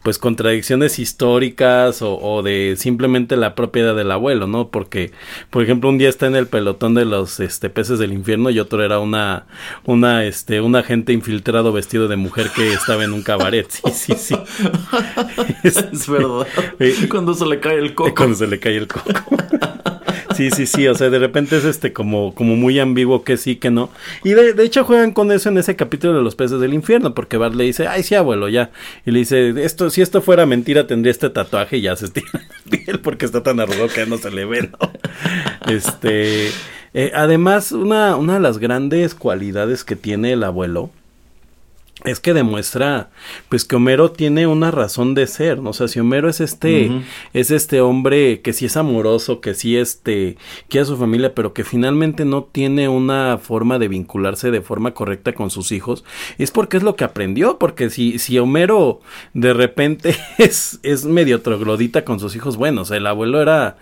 pues contradicciones históricas o de simplemente la propiedad del abuelo, ¿no? Porque, por ejemplo, un día está en el pelotón de los peces del infierno y otro era un agente infiltrado vestido de mujer que estaba en un cabaret. Sí. Es verdad. Cuando se le cae el coco. Sí, o sea, de repente es como muy ambiguo que sí, que no. Y de hecho juegan con eso en ese capítulo de los peces del infierno, porque Bart le dice, ay, sí, abuelo, ya. Y le dice, si esto fuera mentira tendría este tatuaje, y ya se estira la piel porque está tan arrugado que no se le ve, ¿no? Además, una de las grandes cualidades que tiene el abuelo es que demuestra, pues, que Homero tiene una razón de ser, ¿no? O sea, si Homero es este hombre que sí es amoroso, que sí quiere a su familia, pero que finalmente no tiene una forma de vincularse de forma correcta con sus hijos, es porque es lo que aprendió, porque si Homero de repente es medio troglodita con sus hijos, bueno, o sea, el abuelo era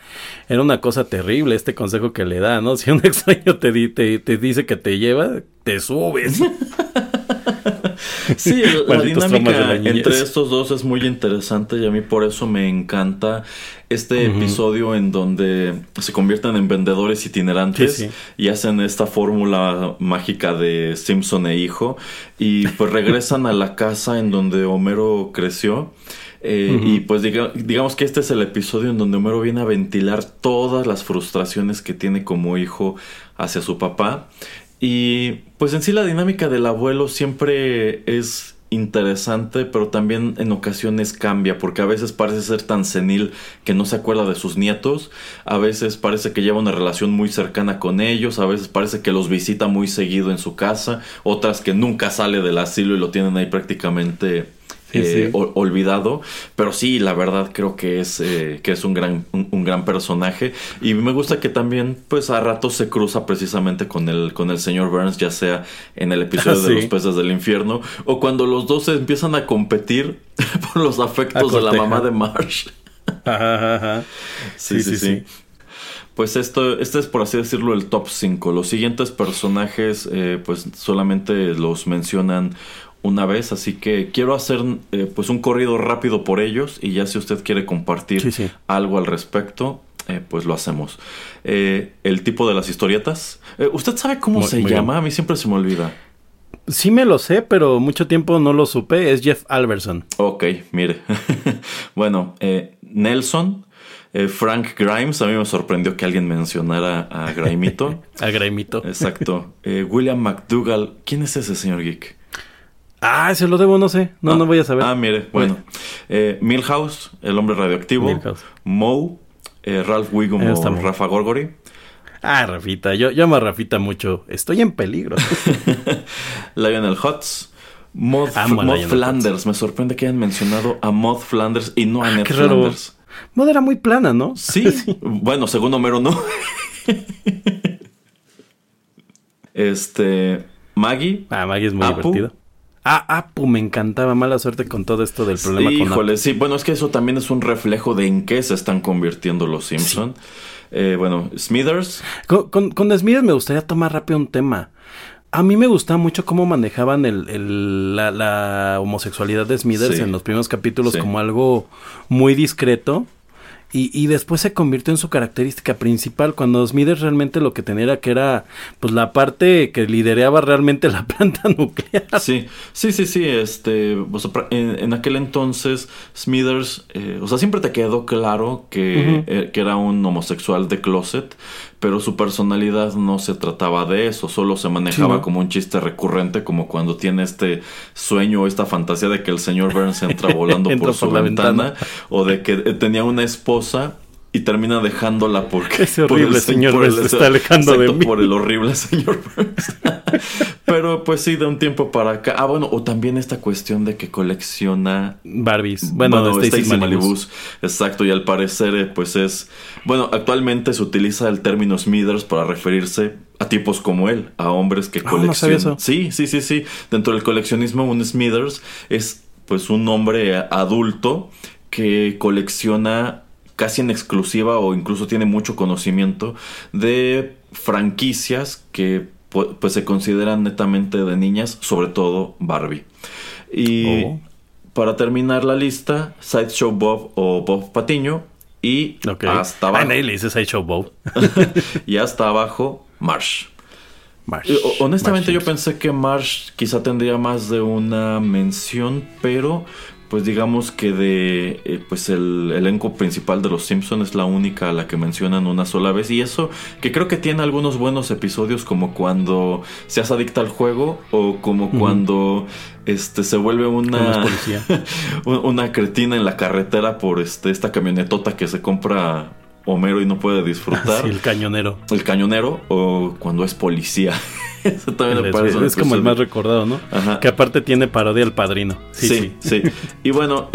una cosa terrible, este consejo que le da, ¿no? Si un extraño te dice que te lleva, te subes. Sí, la dinámica entre estos dos es muy interesante, y a mí por eso me encanta este episodio en donde se convierten en vendedores itinerantes y hacen esta fórmula mágica de Simpson e hijo, y pues regresan a la casa en donde Homero creció. Y pues digamos que este es el episodio en donde Homero viene a ventilar todas las frustraciones que tiene como hijo hacia su papá. Y pues en sí la dinámica del abuelo siempre es interesante, pero también en ocasiones cambia, porque a veces parece ser tan senil que no se acuerda de sus nietos, a veces parece que lleva una relación muy cercana con ellos, a veces parece que los visita muy seguido en su casa, otras que nunca sale del asilo y lo tienen ahí prácticamente olvidado. Pero sí, la verdad creo que es un gran personaje, y me gusta que también, pues, a ratos se cruza precisamente con el señor Burns, ya sea en el episodio de los peces del infierno o cuando los dos empiezan a competir por los afectos de la mamá de Marsh. Ajá. Sí. Pues este es, por así decirlo, el top 5. Los siguientes personajes pues solamente los mencionan una vez, así que quiero hacer pues un corrido rápido por ellos, y ya si usted quiere compartir algo al respecto, pues lo hacemos. El tipo de las historietas. ¿Usted sabe cómo se llama? Bien. A mí siempre se me olvida. Sí me lo sé, pero mucho tiempo no lo supe. Es Jeff Alberson. Ok, mire. Bueno, Nelson... Frank Grimes, a mí me sorprendió que alguien mencionara a Grimito. A Grimito. Exacto. William McDougall. ¿Quién es ese, señor Geek? Ah, se lo debo, no sé. No, no voy a saber. Ah, mire. Bueno. Milhouse, el hombre radioactivo. Milhouse. Moe. Ralph Wiggum o Rafa Gorgori. Ah, Rafita. Yo amo a Rafita mucho. Estoy en peligro. Lionel Hutz. Maud Flanders. Hutz. Me sorprende que hayan mencionado a Maud Flanders y no a Ned Flanders. Moda era muy plana, ¿no? Sí. Sí. Bueno, según Homero, no. Maggie. Ah, Maggie es muy divertida. Ah, Apu, me encantaba. Mala suerte con todo esto del problema con Apu. Híjole, sí. Bueno, es que eso también es un reflejo de en qué se están convirtiendo los Simpson. Sí. Bueno, Smithers. Con Smithers me gustaría tomar rápido un tema. A mí me gustaba mucho cómo manejaban la homosexualidad de Smithers en los primeros capítulos como algo muy discreto. Y después se convirtió en su característica principal, cuando Smithers realmente lo que tenía era que era pues la parte que lideraba realmente la planta nuclear. Sí. O sea, en aquel entonces Smithers, o sea, siempre te quedó claro que era un homosexual de closet, pero su personalidad no se trataba de eso, solo se manejaba como un chiste recurrente, como cuando tiene este sueño o esta fantasía de que el señor Burns entra volando por su ventana, o de que tenía una esposa y termina dejándola porque ese horrible señor se está alejando de mí. Por el horrible señor. Pero pues sí, de un tiempo para acá. Ah, bueno, o también esta cuestión de que colecciona Barbies. Bueno, Stacy Malibus. Exacto, y al parecer pues es... Bueno, actualmente se utiliza el término Smithers para referirse a tipos como él, a hombres que coleccionan. No, sí. Dentro del coleccionismo, un Smithers es pues un hombre adulto que colecciona... casi en exclusiva, o incluso tiene mucho conocimiento de franquicias que pues se consideran netamente de niñas, sobre todo Barbie. Y para terminar la lista, Sideshow Bob o Bob Patiño, y hasta abajo... Ahí le dice Sideshow Bob. Y hasta abajo, Marsh. Honestamente yo pensé que Marsh quizá tendría más de una mención, pero... pues digamos que de pues el elenco principal de Los Simpson es la única a la que mencionan una sola vez, y eso que creo que tiene algunos buenos episodios, como cuando se hace adicta al juego, o como cuando se vuelve una cretina en la carretera por esta camionetota que se compra Homero y no puede disfrutar. Sí, el cañonero, o cuando es policía. Eso también me parece es como el más recordado, ¿no? Ajá. Que aparte tiene parodia al Padrino. Sí. Y bueno,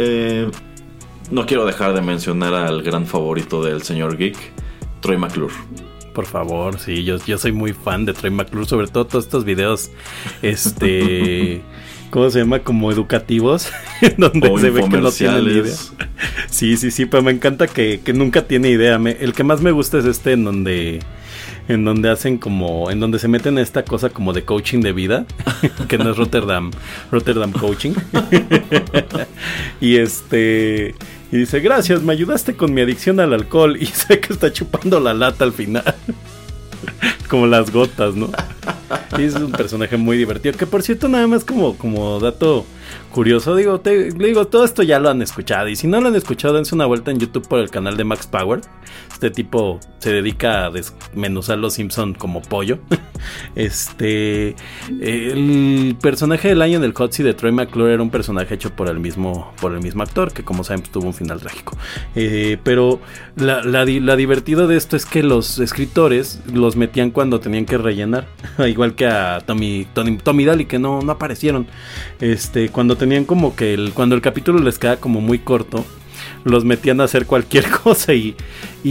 no quiero dejar de mencionar al gran favorito del señor Geek, Troy McClure. Por favor, sí, yo soy muy fan de Troy McClure, sobre todo todos estos videos ¿cómo se llama? Como educativos, donde se ve que no tiene idea. Sí, pero me encanta que nunca tiene idea. El que más me gusta es en donde hacen como... en donde se meten a esta cosa como de coaching de vida, que no es Rotterdam Coaching. Y y dice, gracias, me ayudaste con mi adicción al alcohol. Y sé que está chupando la lata al final. Como las gotas, ¿no? Y es un personaje muy divertido. Que por cierto, nada más como dato curioso, digo, todo esto ya lo han escuchado. Y si no lo han escuchado, dense una vuelta en YouTube por el canal de Max Power. Este tipo se dedica a desmenuzar los Simpson como pollo. El personaje del año del Hotzi de Troy McClure era un personaje hecho por el mismo actor, que como saben tuvo un final trágico. Pero la divertida de esto es que los escritores los metían cuando tenían que rellenar. Igual que a Tommy Daly, que no aparecieron. Cuando tenían como que cuando el capítulo les queda como muy corto, los metían a hacer cualquier cosa, y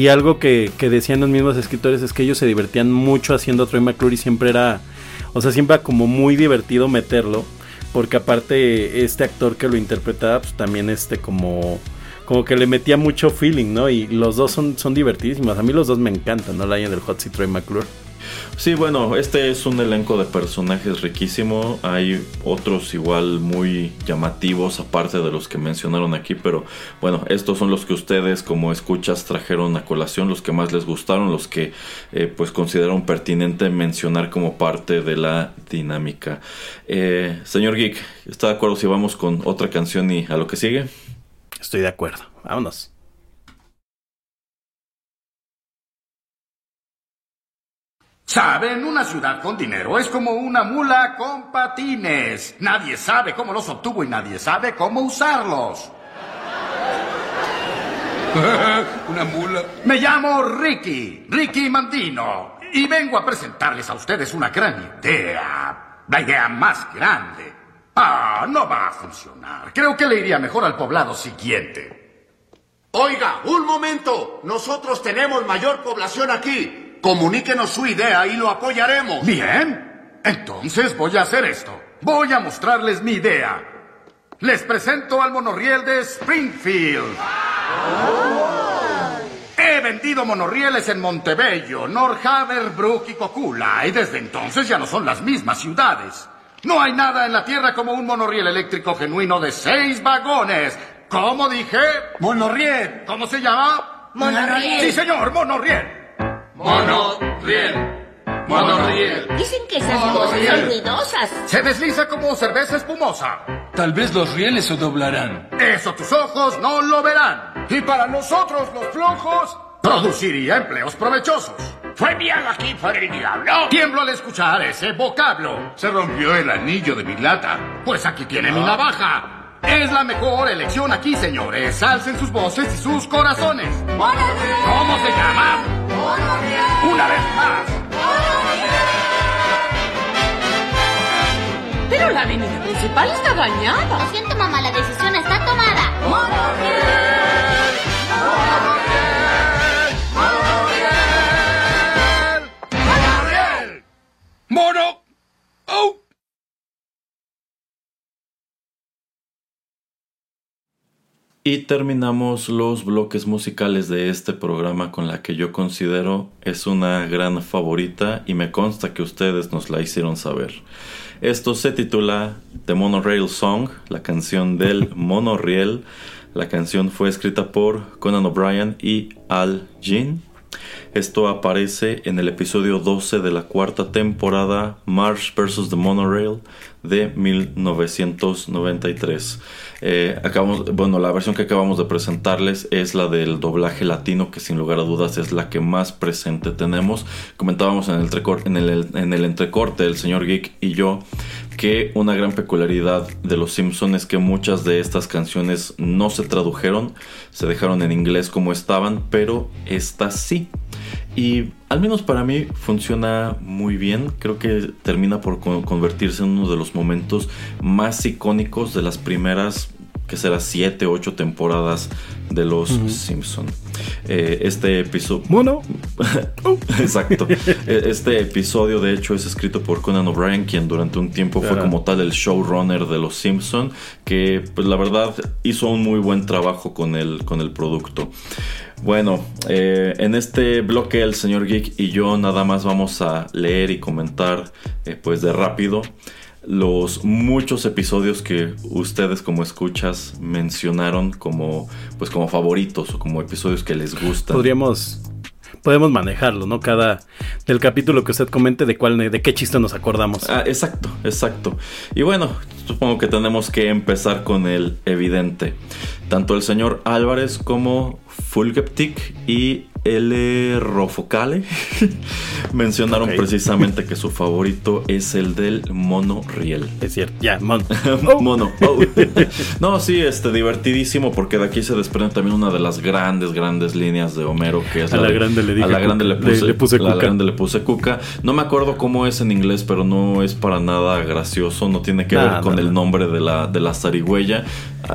algo que decían los mismos escritores es que ellos se divertían mucho haciendo a Troy McClure, y siempre era, o sea, siempre era como muy divertido meterlo, porque aparte este actor que lo interpretaba pues también como como que le metía mucho feeling, ¿no? Y los dos son divertidísimos. A mí los dos me encantan, ¿no? Lionel Hutz y Troy McClure. Sí, bueno, este es un elenco de personajes riquísimo. Hay otros igual muy llamativos, aparte de los que mencionaron aquí, pero bueno, estos son los que ustedes como escuchas trajeron a colación, los que más les gustaron, los que pues consideraron pertinente mencionar como parte de la dinámica. Señor Geek, ¿está de acuerdo si vamos con otra canción y a lo que sigue? Estoy de acuerdo, vámonos. ¿Saben? Una ciudad con dinero es como una mula con patines. Nadie sabe cómo los obtuvo y nadie sabe cómo usarlos. Una mula. Me llamo Ricky Mandino. Y vengo a presentarles a ustedes una gran idea. La idea más grande. Ah, no va a funcionar. Creo que le iría mejor al poblado siguiente. Oiga, un momento. Nosotros tenemos mayor población aquí. Comuníquenos su idea y lo apoyaremos. Bien, entonces voy a hacer esto. Voy a mostrarles mi idea. Les presento al monorriel de Springfield. He vendido monorrieles en Montebello, Northaver, Brook y Cocula. Y desde entonces ya no son las mismas ciudades. No hay nada en la tierra como un monorriel eléctrico genuino de 6 vagones. ¿Cómo dije? Monorriel. ¿Cómo se llama? Monorriel. Sí, señor, monorriel. Monorriel. Dicen que esas cosas son ruidosas. Se desliza como cerveza espumosa. Tal vez los rieles se doblarán. Eso tus ojos no lo verán. Y para nosotros los flojos, produciría empleos provechosos. Fue enviado aquí por el diablo. Tiemblo al escuchar ese vocablo. Se rompió el anillo de mi lata. Pues aquí tiene mi navaja. Es la mejor elección aquí, señores. Alcen sus voces y sus corazones. ¡Monorriel! ¿Cómo se llama? ¡Monorriel! ¡Una vez más! ¡Monorriel! Pero la avenida principal está dañada. Lo siento, mamá, la decisión está tomada. ¡Monorriel! ¡Monorriel! ¡Monorriel! ¡Monorriel! ¡Mono! ¡Oh! Y terminamos los bloques musicales de este programa con la que yo considero es una gran favorita y me consta que ustedes nos la hicieron saber. Esto se titula The Monorail Song, la canción del monorriel. La canción fue escrita por Conan O'Brien y Al Jean. Esto aparece en el episodio 12 de la cuarta temporada Marsh vs. The Monorail de 1993. La versión que acabamos de presentarles es la del doblaje latino, que sin lugar a dudas es la que más presente tenemos. Comentábamos en el entrecorte el señor Geek y yo que una gran peculiaridad de Los Simpson es que muchas de estas canciones no se tradujeron, se dejaron en inglés como estaban, pero esta sí. Y al menos para mí funciona muy bien. Creo que termina por convertirse en uno de los momentos más icónicos de las primeras, que será 7 o 8 temporadas de Los Simpson. Este episodio... Mono. Exacto. Este episodio de hecho es escrito por Conan O'Brien, quien durante un tiempo fue como tal el showrunner de Los Simpson, que pues la verdad hizo un muy buen trabajo con el producto. Bueno, en este bloque el señor Geek y yo nada más vamos a leer y comentar pues de rápido los muchos episodios que ustedes como escuchas mencionaron como favoritos o como episodios que les gustan. Podemos manejarlo, ¿no? Del capítulo que usted comente, de qué chiste nos acordamos. Ah, exacto. Y bueno, supongo que tenemos que empezar con el evidente. Tanto el señor Álvarez como Fulgeptic y L. Rofocale mencionaron precisamente que su favorito es el del monorriel. Es cierto, ya, mono. No, sí, divertidísimo, porque de aquí se desprende también una de las grandes líneas de Homero, que es A la grande le puse cuca. No me acuerdo cómo es en inglés, pero no es para nada gracioso, no tiene que ver con el nombre de la zarigüeya.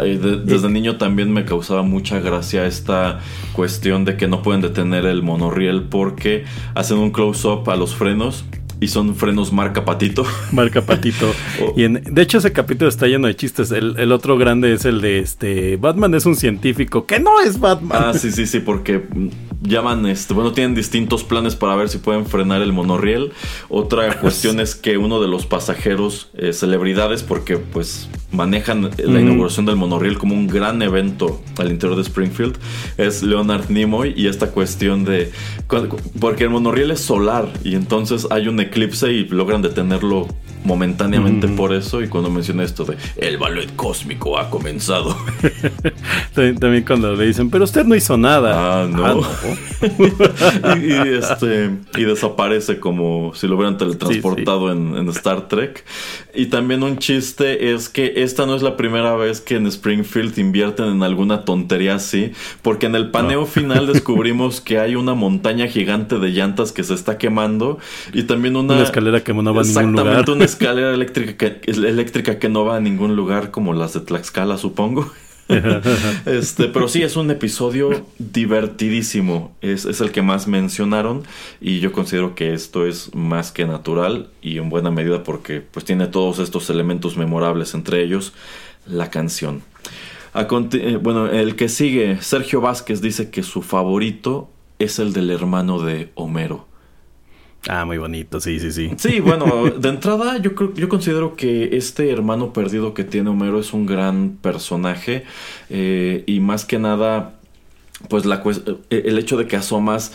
Desde niño también me causaba mucha gracia esta cuestión de que no pueden detener el monorriel porque hacen un close-up a los frenos Y son frenos marca Patito. Marca Patito. Oh. Y de hecho ese capítulo está lleno de chistes. El otro grande es el de Batman es un científico que no es Batman. Ah, sí, sí, sí, porque llaman, bueno, tienen distintos planes para ver si pueden frenar el monorriel. Otra cuestión es que uno de los pasajeros, celebridades, porque pues manejan la inauguración del monorriel como un gran evento al interior de Springfield, es Leonard Nimoy, y esta cuestión de porque el monorriel es solar y entonces hay un eclipse y logran detenerlo momentáneamente por eso. Y cuando menciona esto de el ballet cósmico ha comenzado, también cuando le dicen pero usted no hizo nada, no. y desaparece como si lo hubieran teletransportado. Sí, sí. En Star Trek. Y también un chiste es que esta no es la primera vez que en Springfield invierten en alguna tontería así, porque en el paneo final descubrimos que hay una montaña gigante de llantas que se está quemando, y también una escalera que no va a ningún lugar. Exactamente, una escalera eléctrica que no va a ningún lugar, como las de Tlaxcala, supongo. Pero sí, es un episodio divertidísimo. Es el que más mencionaron, y yo considero que esto es más que natural y en buena medida porque pues tiene todos estos elementos memorables, entre ellos la canción. Bueno, el que sigue, Sergio Vázquez, dice que su favorito es el del hermano de Homero. Ah, muy bonito, sí, sí, sí. Sí, bueno, de entrada yo considero que este hermano perdido que tiene Homero es un gran personaje, y más que nada, pues el hecho de que asomas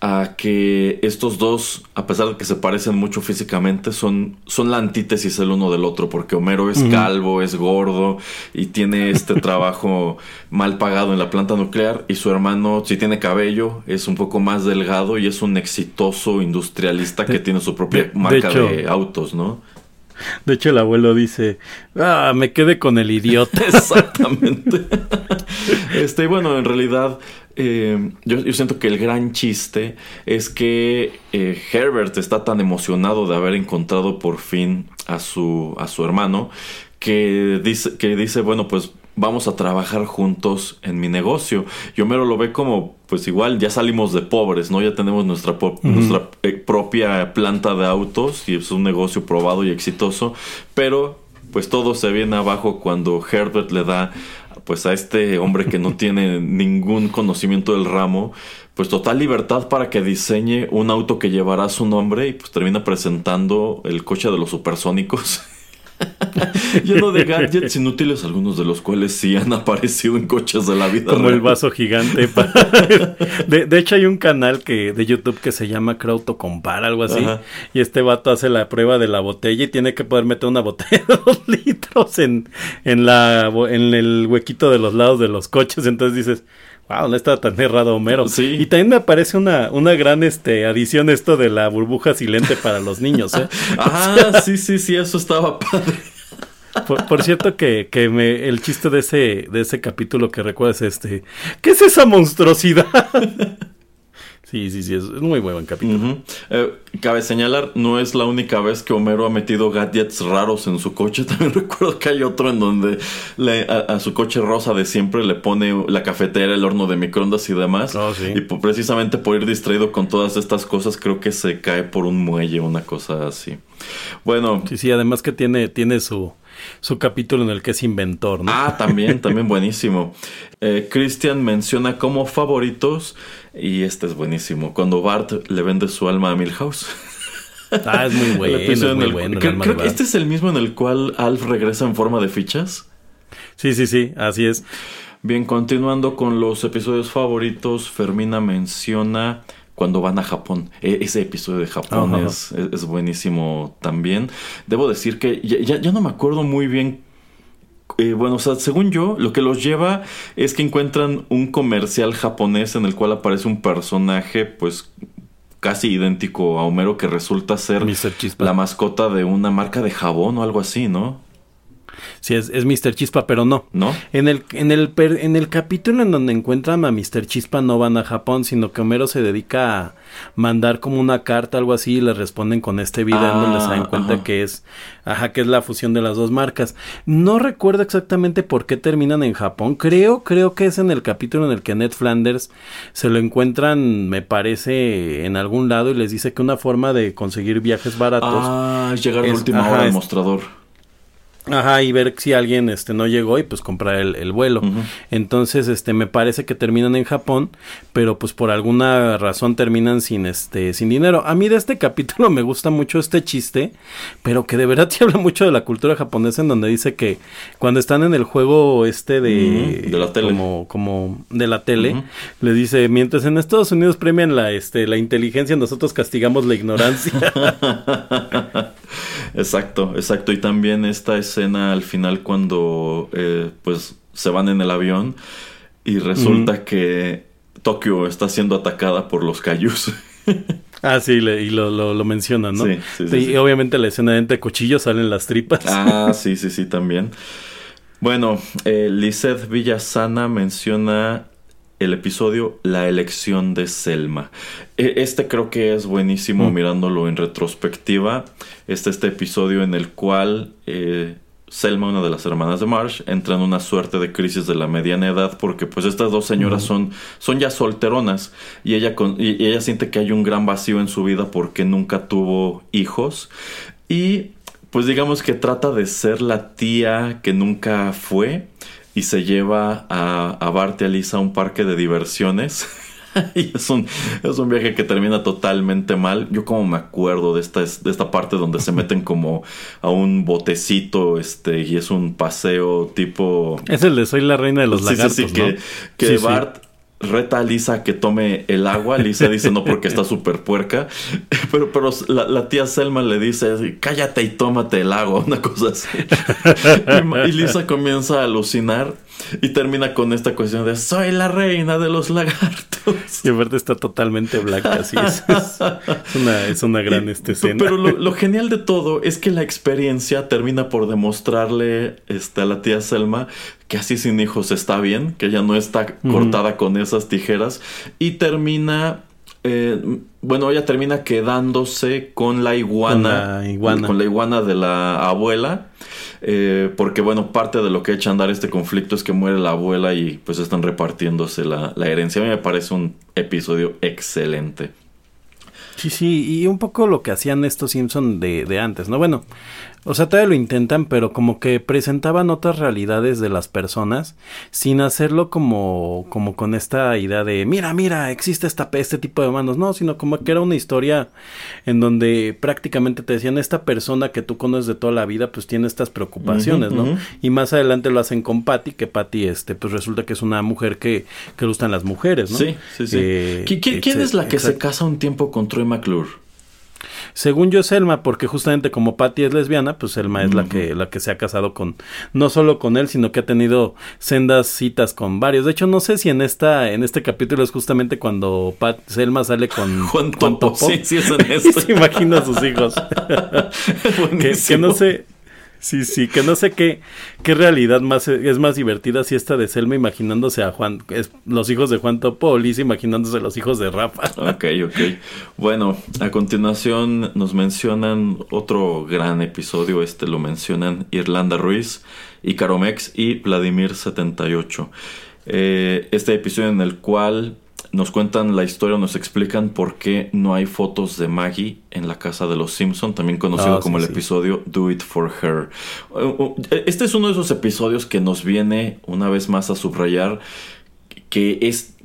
a que estos dos, a pesar de que se parecen mucho físicamente, son la antítesis el uno del otro, porque Homero es calvo, es gordo y tiene trabajo mal pagado en la planta nuclear, y su hermano sí tiene cabello, es un poco más delgado y es un exitoso industrialista que tiene su propia marca de autos, ¿no? De hecho, el abuelo dice, me quedé con el idiota. Exactamente. Y bueno, en realidad, yo siento que el gran chiste es que Herbert está tan emocionado de haber encontrado por fin a su hermano, que dice, bueno, pues vamos a trabajar juntos en mi negocio. Y Homero lo ve como, pues igual, ya salimos de pobres, ¿no? Ya tenemos nuestra propia planta de autos y es un negocio probado y exitoso. Pero pues todo se viene abajo cuando Herbert le da, pues, a este hombre que no tiene ningún conocimiento del ramo, pues total libertad para que diseñe un auto que llevará su nombre, y pues termina presentando el coche de los supersónicos. Lleno de gadgets inútiles, algunos de los cuales sí han aparecido en coches de la vida real. Como el vaso gigante. De hecho, hay un canal de YouTube que se llama Creo Auto Compara, algo así. Ajá. Y este vato hace la prueba de la botella y tiene que poder meter una botella de 2 litros en el huequito de los lados de los coches. Entonces dices, wow, no está tan errado Homero. Sí. Y también me aparece una gran adición esto de la burbuja silente para los niños, ¿eh? Sí, eso estaba padre. Por cierto, que el chiste de ese capítulo que recuerdas es ¿qué es esa monstruosidad? Sí, es muy buen capítulo. Cabe señalar, no es la única vez que Homero ha metido gadgets raros en su coche. También recuerdo que hay otro en donde a su coche rosa de siempre le pone la cafetera, el horno de microondas y demás. Oh, sí. Y precisamente por ir distraído con todas estas cosas, creo que se cae por un muelle, una cosa así. Bueno. Sí, además que tiene su capítulo en el que es inventor, ¿no? También buenísimo. Christian menciona como favoritos, y este es buenísimo, cuando Bart le vende su alma a Milhouse. Es muy bueno, creo que este es el mismo en el cual Alf regresa en forma de fichas. Sí, así es. Bien, continuando con los episodios favoritos, Fermina menciona cuando van a Japón. Ese episodio de Japón es buenísimo también. Debo decir que ya no me acuerdo muy bien. Bueno, o sea, según yo, lo que los lleva es que encuentran un comercial japonés en el cual aparece un personaje, pues, casi idéntico a Homero, que resulta ser la mascota de una marca de jabón o algo así, ¿no? Sí, es Mr. Chispa, pero no. ¿No? En el capítulo en donde encuentran a Mr. Chispa no van a Japón, sino que Homero se dedica a mandar como una carta, algo así, y les responden con este video donde se dan cuenta que es la fusión de las dos marcas. No recuerdo exactamente por qué terminan en Japón. Creo que es en el capítulo en el que Ned Flanders se lo encuentran, me parece, en algún lado, y les dice que una forma de conseguir viajes baratos es llegar a la última hora al mostrador. Ajá, y ver si alguien no llegó y pues comprar el vuelo. Uh-huh. Entonces, me parece que terminan en Japón, pero pues por alguna razón terminan sin dinero. A mí de este capítulo me gusta mucho este chiste, pero que de verdad te habla mucho de la cultura japonesa, en donde dice que cuando están en el juego de la tele, como de la tele, uh-huh, les dice: mientras en Estados Unidos premian la inteligencia, nosotros castigamos la ignorancia. Exacto. Y también esta escena al final cuando pues se van en el avión y resulta que Tokio está siendo atacada por los Kaijus. Ah, sí, y lo mencionan, ¿no? Sí. Y obviamente la escena de entre cuchillos salen las tripas. Ah, sí, también. Bueno, Lizeth Villasana menciona el episodio La elección de Selma. Este creo que es buenísimo mirándolo en retrospectiva. Este episodio en el cual Selma, una de las hermanas de Marge, entra en una suerte de crisis de la mediana edad, porque pues estas dos señoras son ya solteronas, y ella siente que hay un gran vacío en su vida porque nunca tuvo hijos, y pues digamos que trata de ser la tía que nunca fue. Y se lleva a Bart y a Lisa a un parque de diversiones. Y es un viaje que termina totalmente mal. Yo como me acuerdo de esta parte donde se meten como a un botecito, y es un paseo tipo... Es el de Soy la Reina de los Lagartos, sí, que, ¿no? Que sí, Bart reta a Lisa a que tome el agua. Lisa dice no porque está súper puerca. Pero la tía Selma le dice: cállate y tómate el agua, una cosa así. Y Lisa comienza a alucinar y termina con esta cuestión de soy la reina de los lagartos. Y aparte está totalmente blanca, así es una gran escena. Pero lo genial de todo es que la experiencia termina por demostrarle a la tía Selma que así sin hijos está bien, que ya no está cortada con esas tijeras, y termina... ella termina quedándose con la iguana de la abuela, porque parte de lo que echa a andar este conflicto es que muere la abuela y pues están repartiéndose la herencia. A mí me parece un episodio excelente. Sí, y un poco lo que hacían estos Simpson de antes, ¿no? Bueno, o sea, todavía lo intentan, pero como que presentaban otras realidades de las personas sin hacerlo como con esta idea de mira, existe este tipo de humanos, no, sino como que era una historia en donde prácticamente te decían esta persona que tú conoces de toda la vida pues tiene estas preocupaciones, ¿no? Y más adelante lo hacen con Patty, que Patty pues resulta que es una mujer que gustan las mujeres, ¿no? Sí. ¿Quién es la que se casa un tiempo con Troy McClure? Según yo, Selma, porque justamente como Patty es lesbiana, pues Selma es la que se ha casado con, no solo con él, sino que ha tenido sendas citas con varios. De hecho, no sé si en este capítulo es justamente cuando Selma sale con Juan Topo. Sí, es en esto. Se imagina a sus hijos. que no sé. Sí, que no sé qué realidad es más divertida, si esta de Selma imaginándose a Juan, los hijos de Juan Topo, o Lisa imaginándose los hijos de Rafa. Ok. Bueno, a continuación nos mencionan otro gran episodio, lo mencionan Irlanda Ruiz, Icaromex y Vladimir 78. Este episodio en el cual nos cuentan la historia, nos explican por qué no hay fotos de Maggie en la casa de los Simpson, también conocido como el episodio Do It For Her. Este es uno de esos episodios que nos viene una vez más a subrayar que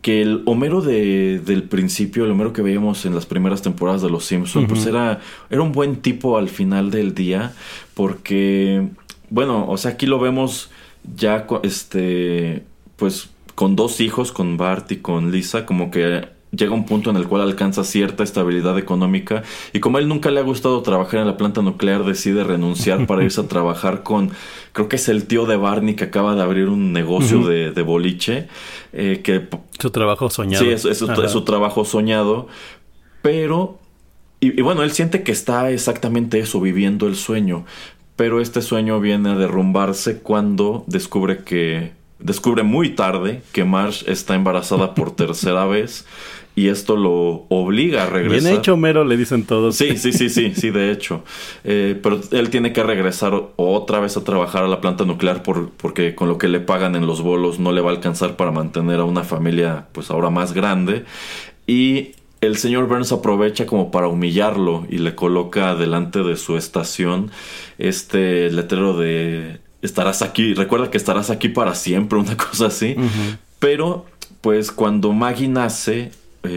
el Homero del principio, el Homero que veíamos en las primeras temporadas de los Simpson, pues era un buen tipo al final del día, porque, bueno, o sea, aquí lo vemos ya, pues... con dos hijos, con Bart y con Lisa, como que llega un punto en el cual alcanza cierta estabilidad económica, y como a él nunca le ha gustado trabajar en la planta nuclear, decide renunciar para irse a trabajar con, creo que es el tío de Barney, que acaba de abrir un negocio de boliche, que su trabajo soñado. Sí, es su trabajo soñado, pero y bueno, él siente que está exactamente eso, viviendo el sueño. pero este sueño viene a derrumbarse cuando descubre muy tarde que Marge está embarazada por tercera vez, y esto lo obliga a regresar. Bien hecho, Homero, le dicen todos. Sí, de hecho. Pero él tiene que regresar otra vez a trabajar a la planta nuclear porque con lo que le pagan en los bolos no le va a alcanzar para mantener a una familia, pues ahora más grande. Y el señor Burns aprovecha como para humillarlo y le coloca delante de su estación este letrero de estarás aquí, recuerda que estarás aquí para siempre, una cosa así. Uh-huh. Pero pues cuando Maggie nace,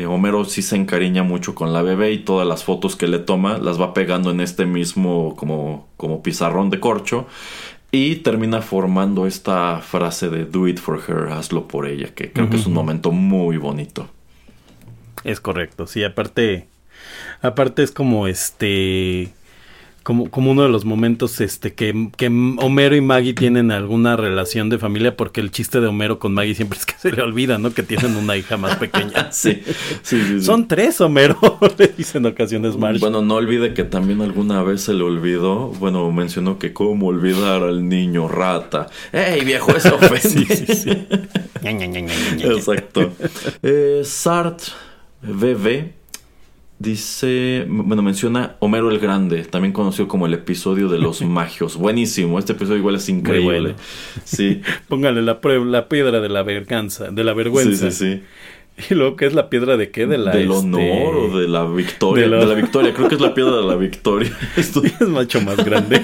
Homero sí se encariña mucho con la bebé y todas las fotos que le toma las va pegando en este mismo como pizarrón de corcho y termina formando esta frase de do it for her, hazlo por ella, que creo que es un momento muy bonito. Es correcto, sí, aparte es como como uno de los momentos que Homero y Maggie tienen alguna relación de familia, porque el chiste de Homero con Maggie siempre es que se le olvida, ¿no? Que tienen una hija más pequeña. Sí. Son tres, Homero, le dicen ocasiones Marge. Bueno, no olvide que también alguna vez se le olvidó, bueno, mencionó que cómo olvidar al niño rata. ¡Ey, viejo, eso ofende! Sí. Exacto. Sartre BB dice, bueno, menciona Homero el Grande, también conocido como el episodio de los magios. Buenísimo, este episodio igual es increíble. Bueno. Sí. Póngale la piedra de la vergüenza, Sí. Y luego, ¿qué es la piedra de qué? Del honor o de la victoria. De la victoria, creo que es la piedra de la victoria. Esto es macho más grande.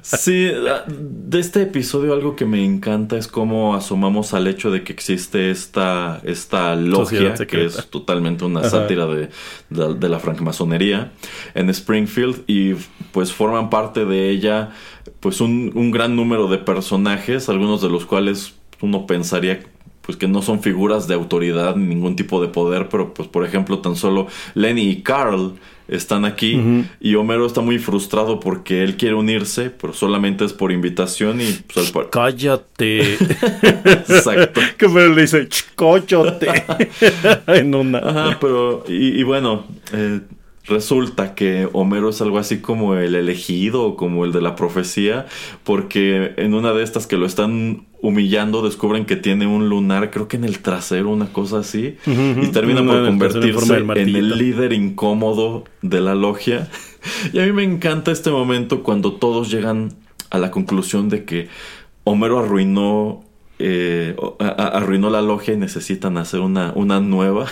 Sí, de este episodio algo que me encanta es cómo asomamos al hecho de que existe esta logia, que es totalmente una sátira de la francmasonería en Springfield, y pues forman parte de ella pues un gran número de personajes, algunos de los cuales uno pensaría pues que no son figuras de autoridad ni ningún tipo de poder, pero pues por ejemplo tan solo Lenny y Carl están aquí. Uh-huh. Y Homero está muy frustrado porque él quiere unirse, pero solamente es por invitación y pues, ¡cállate! Exacto. Que Homero le dice ¡cállate! En una. Ajá, pero y bueno, resulta que Homero es algo así como el elegido o como el de la profecía, porque en una de estas que lo están humillando descubren que tiene un lunar, creo que en el trasero, una cosa así. Uh-huh. Y termina por convertirse en el líder incómodo de la logia. Y a mí me encanta este momento cuando todos llegan a la conclusión de que Homero arruinó la logia y necesitan hacer una nueva.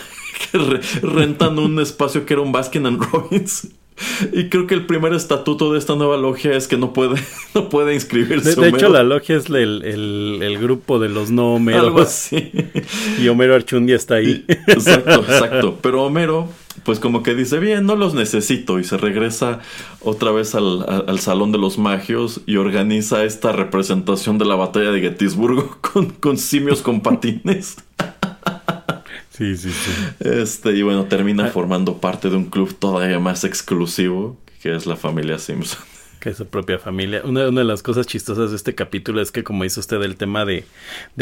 Que rentan un espacio que era un Baskin and Robbins. Y creo que el primer estatuto de esta nueva logia es que no puede inscribirse. De hecho, la logia es el grupo de los no Homeros. Algo así. Y Homero Archundia está ahí. Exacto. Pero Homero, pues como que dice, bien, no los necesito. Y se regresa otra vez al Salón de los Magios y organiza esta representación de la batalla de Gettysburgo con simios con patines. Sí. Y bueno, termina formando parte de un club todavía más exclusivo, que es la familia Simpson. Que es su propia familia. Una de las cosas chistosas de este capítulo es que, como hizo usted el tema de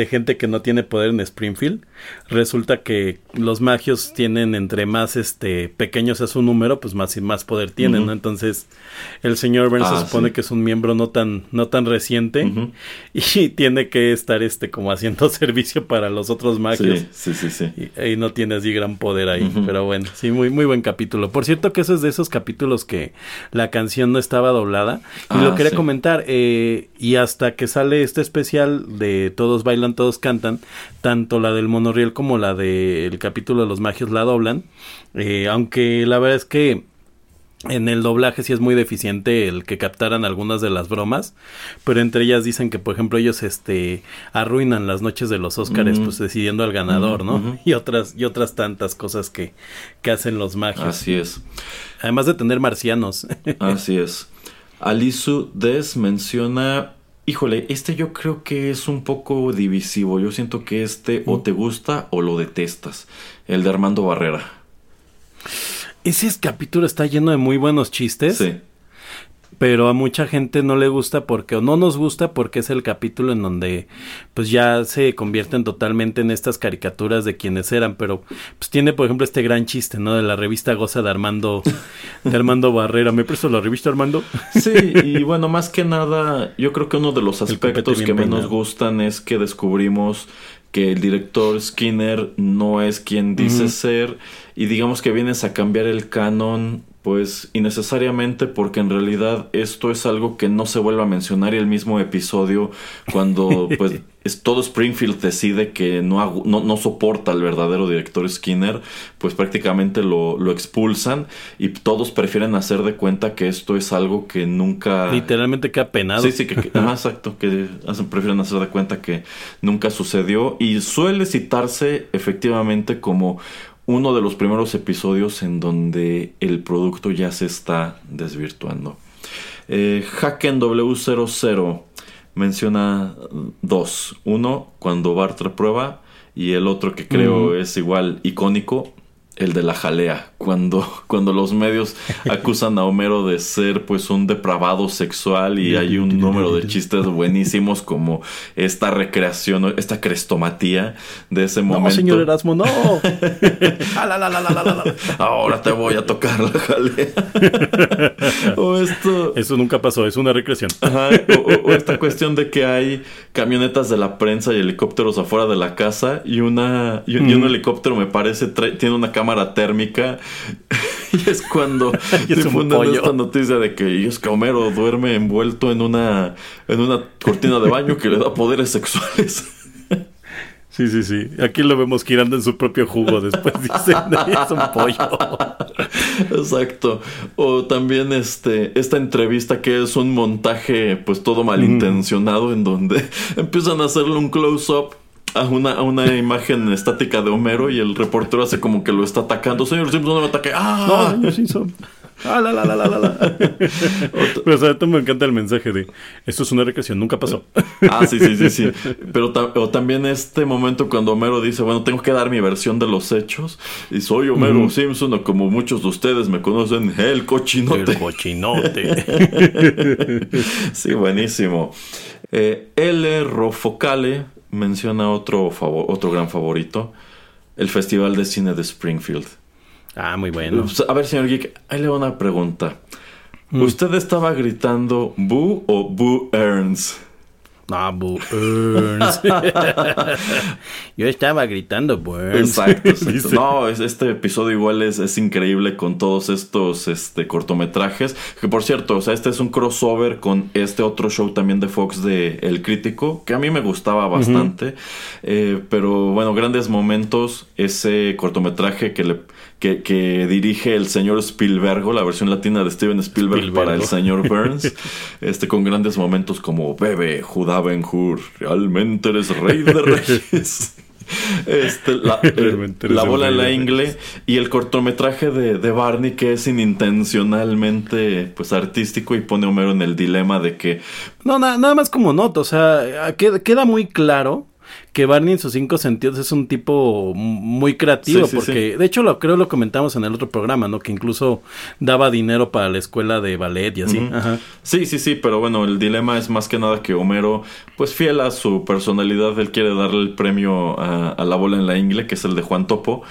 gente que no tiene poder en Springfield, resulta que los magios tienen, entre más pequeños es su número, pues más y más poder tienen, uh-huh. ¿no? Entonces, el señor Burns se supone que es un miembro no tan reciente, uh-huh. y tiene que estar como haciendo servicio para los otros magios. Sí. Y no tiene así gran poder ahí, uh-huh. pero bueno, sí, muy, muy buen capítulo. Por cierto que eso es de esos capítulos que la canción no estaba doblada. Y lo quería comentar, y hasta que sale este especial de Todos Bailan, Todos Cantan, tanto la del monorriel como la del capítulo de los magios la doblan, aunque la verdad es que en el doblaje sí es muy deficiente el que captaran algunas de las bromas, pero entre ellas dicen que, por ejemplo, ellos arruinan las noches de los Óscares, uh-huh. pues decidiendo al ganador, uh-huh. ¿no? Y otras tantas cosas que hacen los magios. Así es. Además de tener marcianos. Así es. Alisu Des menciona, híjole, yo creo que es un poco divisivo. Yo siento que o te gusta o lo detestas. El de Armando Barrera. Ese capítulo está lleno de muy buenos chistes. Sí. pero a mucha gente no le gusta porque, o no nos gusta porque es el capítulo en donde pues ya se convierten totalmente en estas caricaturas de quienes eran, pero pues tiene por ejemplo este gran chiste, ¿no? De la revista Goza de Armando Barrera. ¿Me presto la revista, Armando? Sí, y bueno, más que nada, yo creo que uno de los aspectos que menos gustan es que descubrimos que el director Skinner no es quien dice ser, y digamos que vienes a cambiar el canon pues innecesariamente, porque en realidad esto es algo que no se vuelve a mencionar, y el mismo episodio cuando pues todo Springfield decide que no soporta al verdadero director Skinner, pues prácticamente lo expulsan y todos prefieren hacer de cuenta que esto es algo que nunca... Literalmente queda penado. Sí, exacto, que prefieren hacer de cuenta que nunca sucedió, y suele citarse efectivamente como uno de los primeros episodios en donde el producto ya se está desvirtuando. Hacken W00 menciona dos. Uno, cuando Bart reprueba, y el otro que creo es igual icónico, el de la jalea. Cuando los medios acusan a Homero de ser pues un depravado sexual, y hay un número de chistes buenísimos como esta recreación, esta crestomatía de ese momento. No, señor Erasmo, no. Ahora te voy a tocar la jalea. O esto... Eso nunca pasó, es una recreación. Ajá, o esta cuestión de que hay camionetas de la prensa y helicópteros afuera de la casa, y un helicóptero me parece tiene una cámara térmica. Y es cuando difunden esta noticia de que Homero duerme envuelto en una cortina de baño que le da poderes sexuales. Sí. Aquí lo vemos girando en su propio jugo. Después dicen, es un pollo. Exacto. O también esta entrevista que es un montaje pues todo malintencionado, en donde empiezan a hacerle un close-up a una imagen estática de Homero, y el reportero hace como que lo está atacando. Señor Simpson, no me ataque. ¡Ah! No, señor Simpson. ¡Ah, la! Pero, o sea, me encanta el mensaje de esto es una recreación, nunca pasó. Ah, sí. Pero o también este momento cuando Homero dice, bueno, tengo que dar mi versión de los hechos, y soy Homero Simpson, o como muchos de ustedes me conocen, el cochinote. El cochinote. Sí, buenísimo. L. Rofocale menciona otro gran favorito, el Festival de Cine de Springfield. Ah, muy bueno. A ver, señor Geek, ahí le va una pregunta. ¿Usted estaba gritando Boo o Boo Earns? No, Boo Earns. Yo estaba gritando Boo Earns. Exacto. No, este episodio igual es increíble con todos estos cortometrajes. Que por cierto, o sea, este es un crossover con este otro show también de Fox de El Crítico, que a mí me gustaba bastante. Pero bueno, grandes momentos. Ese cortometraje que dirige el señor Spielberg, la versión latina de Steven Spielberg. Para el señor Burns, con grandes momentos como Bebe, Judá Ben-Hur, realmente eres rey de reyes. La bola en la ingle, y el cortometraje de Barney, que es inintencionalmente pues artístico, y pone a Homero en el dilema de que... No, nada más como nota, o sea, queda muy claro que Barney en sus 5 sentidos es un tipo muy creativo, porque de hecho lo comentamos en el otro programa, ¿no? Que incluso daba dinero para la escuela de ballet y así. Ajá. Sí, pero bueno, el dilema es más que nada que Homero, pues fiel a su personalidad, él quiere darle el premio a la bola en la ingle, que es el de Juan Topo,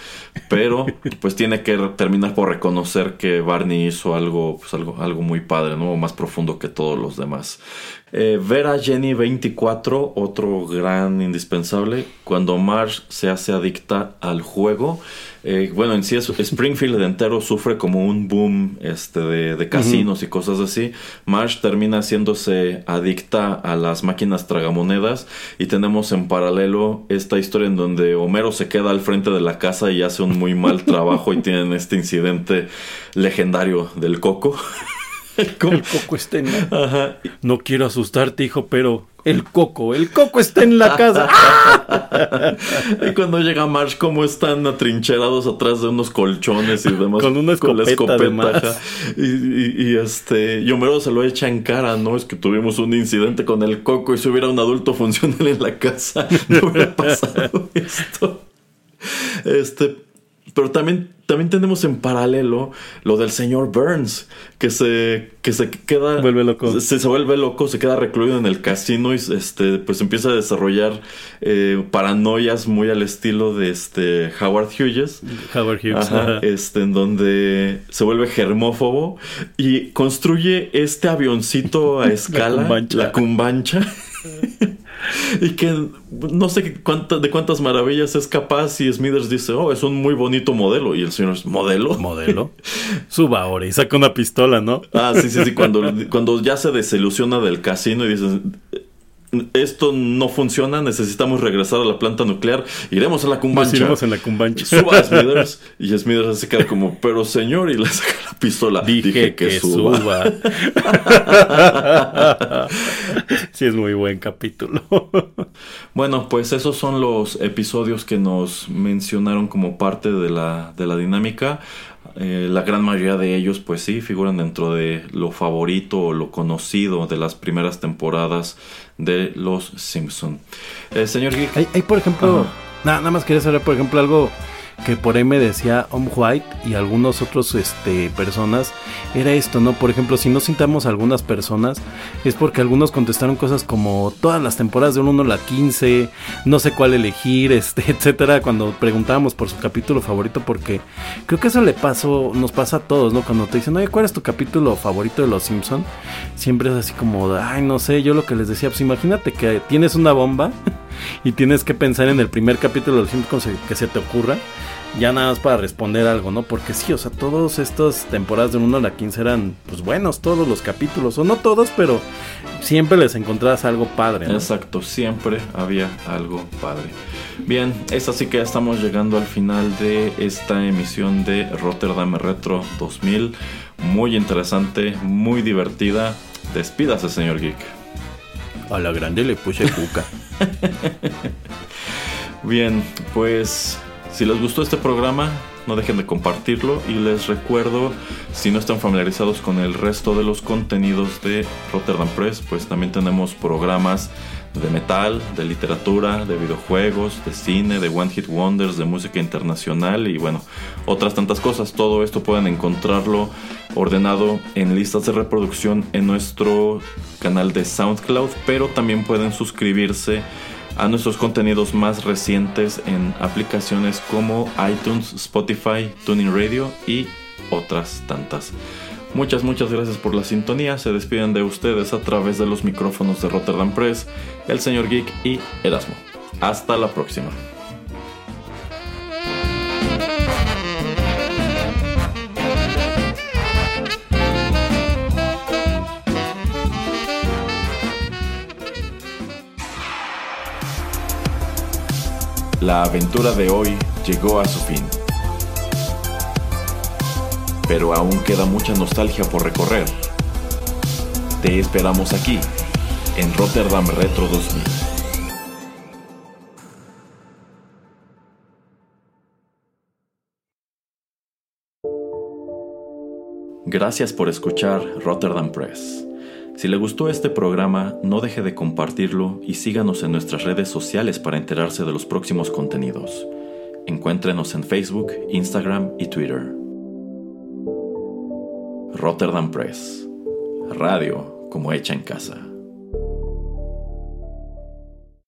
pero pues tiene que terminar por reconocer que Barney hizo algo muy padre, ¿no? Más profundo que todos los demás. Vera Jenny 24, otro gran indispensable, cuando Marge se hace adicta al juego. Bueno, en sí Springfield entero sufre como un boom de casinos y cosas así. Marge termina haciéndose adicta a las máquinas tragamonedas, y tenemos en paralelo esta historia en donde Homero se queda al frente de la casa y hace un muy mal trabajo, y tienen este incidente legendario del coco. El coco está en la... Ajá. No quiero asustarte, hijo, pero el coco está en la casa. ¡Ah! Y cuando llega Marge, como están atrincherados atrás de unos colchones y demás, con una escopeta, y Homero se lo echa en cara, ¿no? Es que tuvimos un incidente con el coco, y si hubiera un adulto funcional en la casa, no hubiera pasado esto. Pero también tenemos en paralelo lo del señor Burns, que se queda... Vuelve loco. Se vuelve loco, se queda recluido en el casino y pues empieza a desarrollar paranoias muy al estilo de Howard Hughes. Howard Hughes. Ajá. En donde se vuelve germófobo y construye este avioncito a escala. La cumbancha. Y que no sé de cuántas maravillas es capaz. Y Smithers dice, es un muy bonito modelo. Y el señor es, ¿modelo? Suba ahora y saca una pistola, ¿no? Ah, sí, cuando ya se desilusiona del casino y dice, esto no funciona, necesitamos regresar a la planta nuclear, iremos a la cumbancha. Nos iremos en la cumbancha. Suba Smithers. Y Smithers se queda como, pero señor, y le saca la pistola. Dije que suba. Sí, es muy buen capítulo. Bueno, pues esos son los episodios que nos mencionaron como parte de la dinámica. La gran mayoría de ellos, pues sí, figuran dentro de lo favorito o lo conocido de las primeras temporadas de Los Simpson. Señor Geek. Hay por ejemplo, nada más quería saber, por ejemplo, algo que por ahí me decía Om White y algunos otros personas, era esto, ¿no? Por ejemplo, si no citamos a algunas personas, es porque algunos contestaron cosas como todas las temporadas de 1 a la 15, no sé cuál elegir, etcétera, cuando preguntábamos por su capítulo favorito, porque creo que eso nos pasa a todos, ¿no? Cuando te dicen, oye, ¿cuál es tu capítulo favorito de Los Simpson? Siempre es así como, ay, no sé, yo lo que les decía, pues imagínate que tienes una bomba y tienes que pensar en el primer capítulo de Los Simpsons que se te ocurra, ya nada más para responder algo, ¿no? Porque sí, o sea, todas estas temporadas de 1 a la 15 eran, pues, buenos todos los capítulos, o no todos, pero siempre les encontrabas algo padre, ¿no? Exacto, siempre había algo padre. Bien, es así que ya estamos llegando al final de esta emisión de Rotterdam Retro 2000. Muy interesante, muy divertida. Despídase, señor Geek. A la grande le puse cuca. Bien, pues... si les gustó este programa, no dejen de compartirlo. Y les recuerdo, si no están familiarizados con el resto de los contenidos de Rotterdam Press, pues también tenemos programas de metal, de literatura, de videojuegos, de cine, de One Hit Wonders, de música internacional y bueno, otras tantas cosas. Todo esto pueden encontrarlo ordenado en listas de reproducción en nuestro canal de SoundCloud, pero también pueden suscribirse a nuestros contenidos más recientes en aplicaciones como iTunes, Spotify, TuneIn Radio y otras tantas. Muchas gracias por la sintonía. Se despiden de ustedes a través de los micrófonos de Rotterdam Press, el señor Geek y Erasmo. Hasta la próxima. La aventura de hoy llegó a su fin, pero aún queda mucha nostalgia por recorrer. Te esperamos aquí, en Rotterdam Retro 2000. Gracias por escuchar Rotterdam Press. Si le gustó este programa, no deje de compartirlo y síganos en nuestras redes sociales para enterarse de los próximos contenidos. Encuéntrenos en Facebook, Instagram y Twitter. Rotterdam Press. Radio como hecha en casa.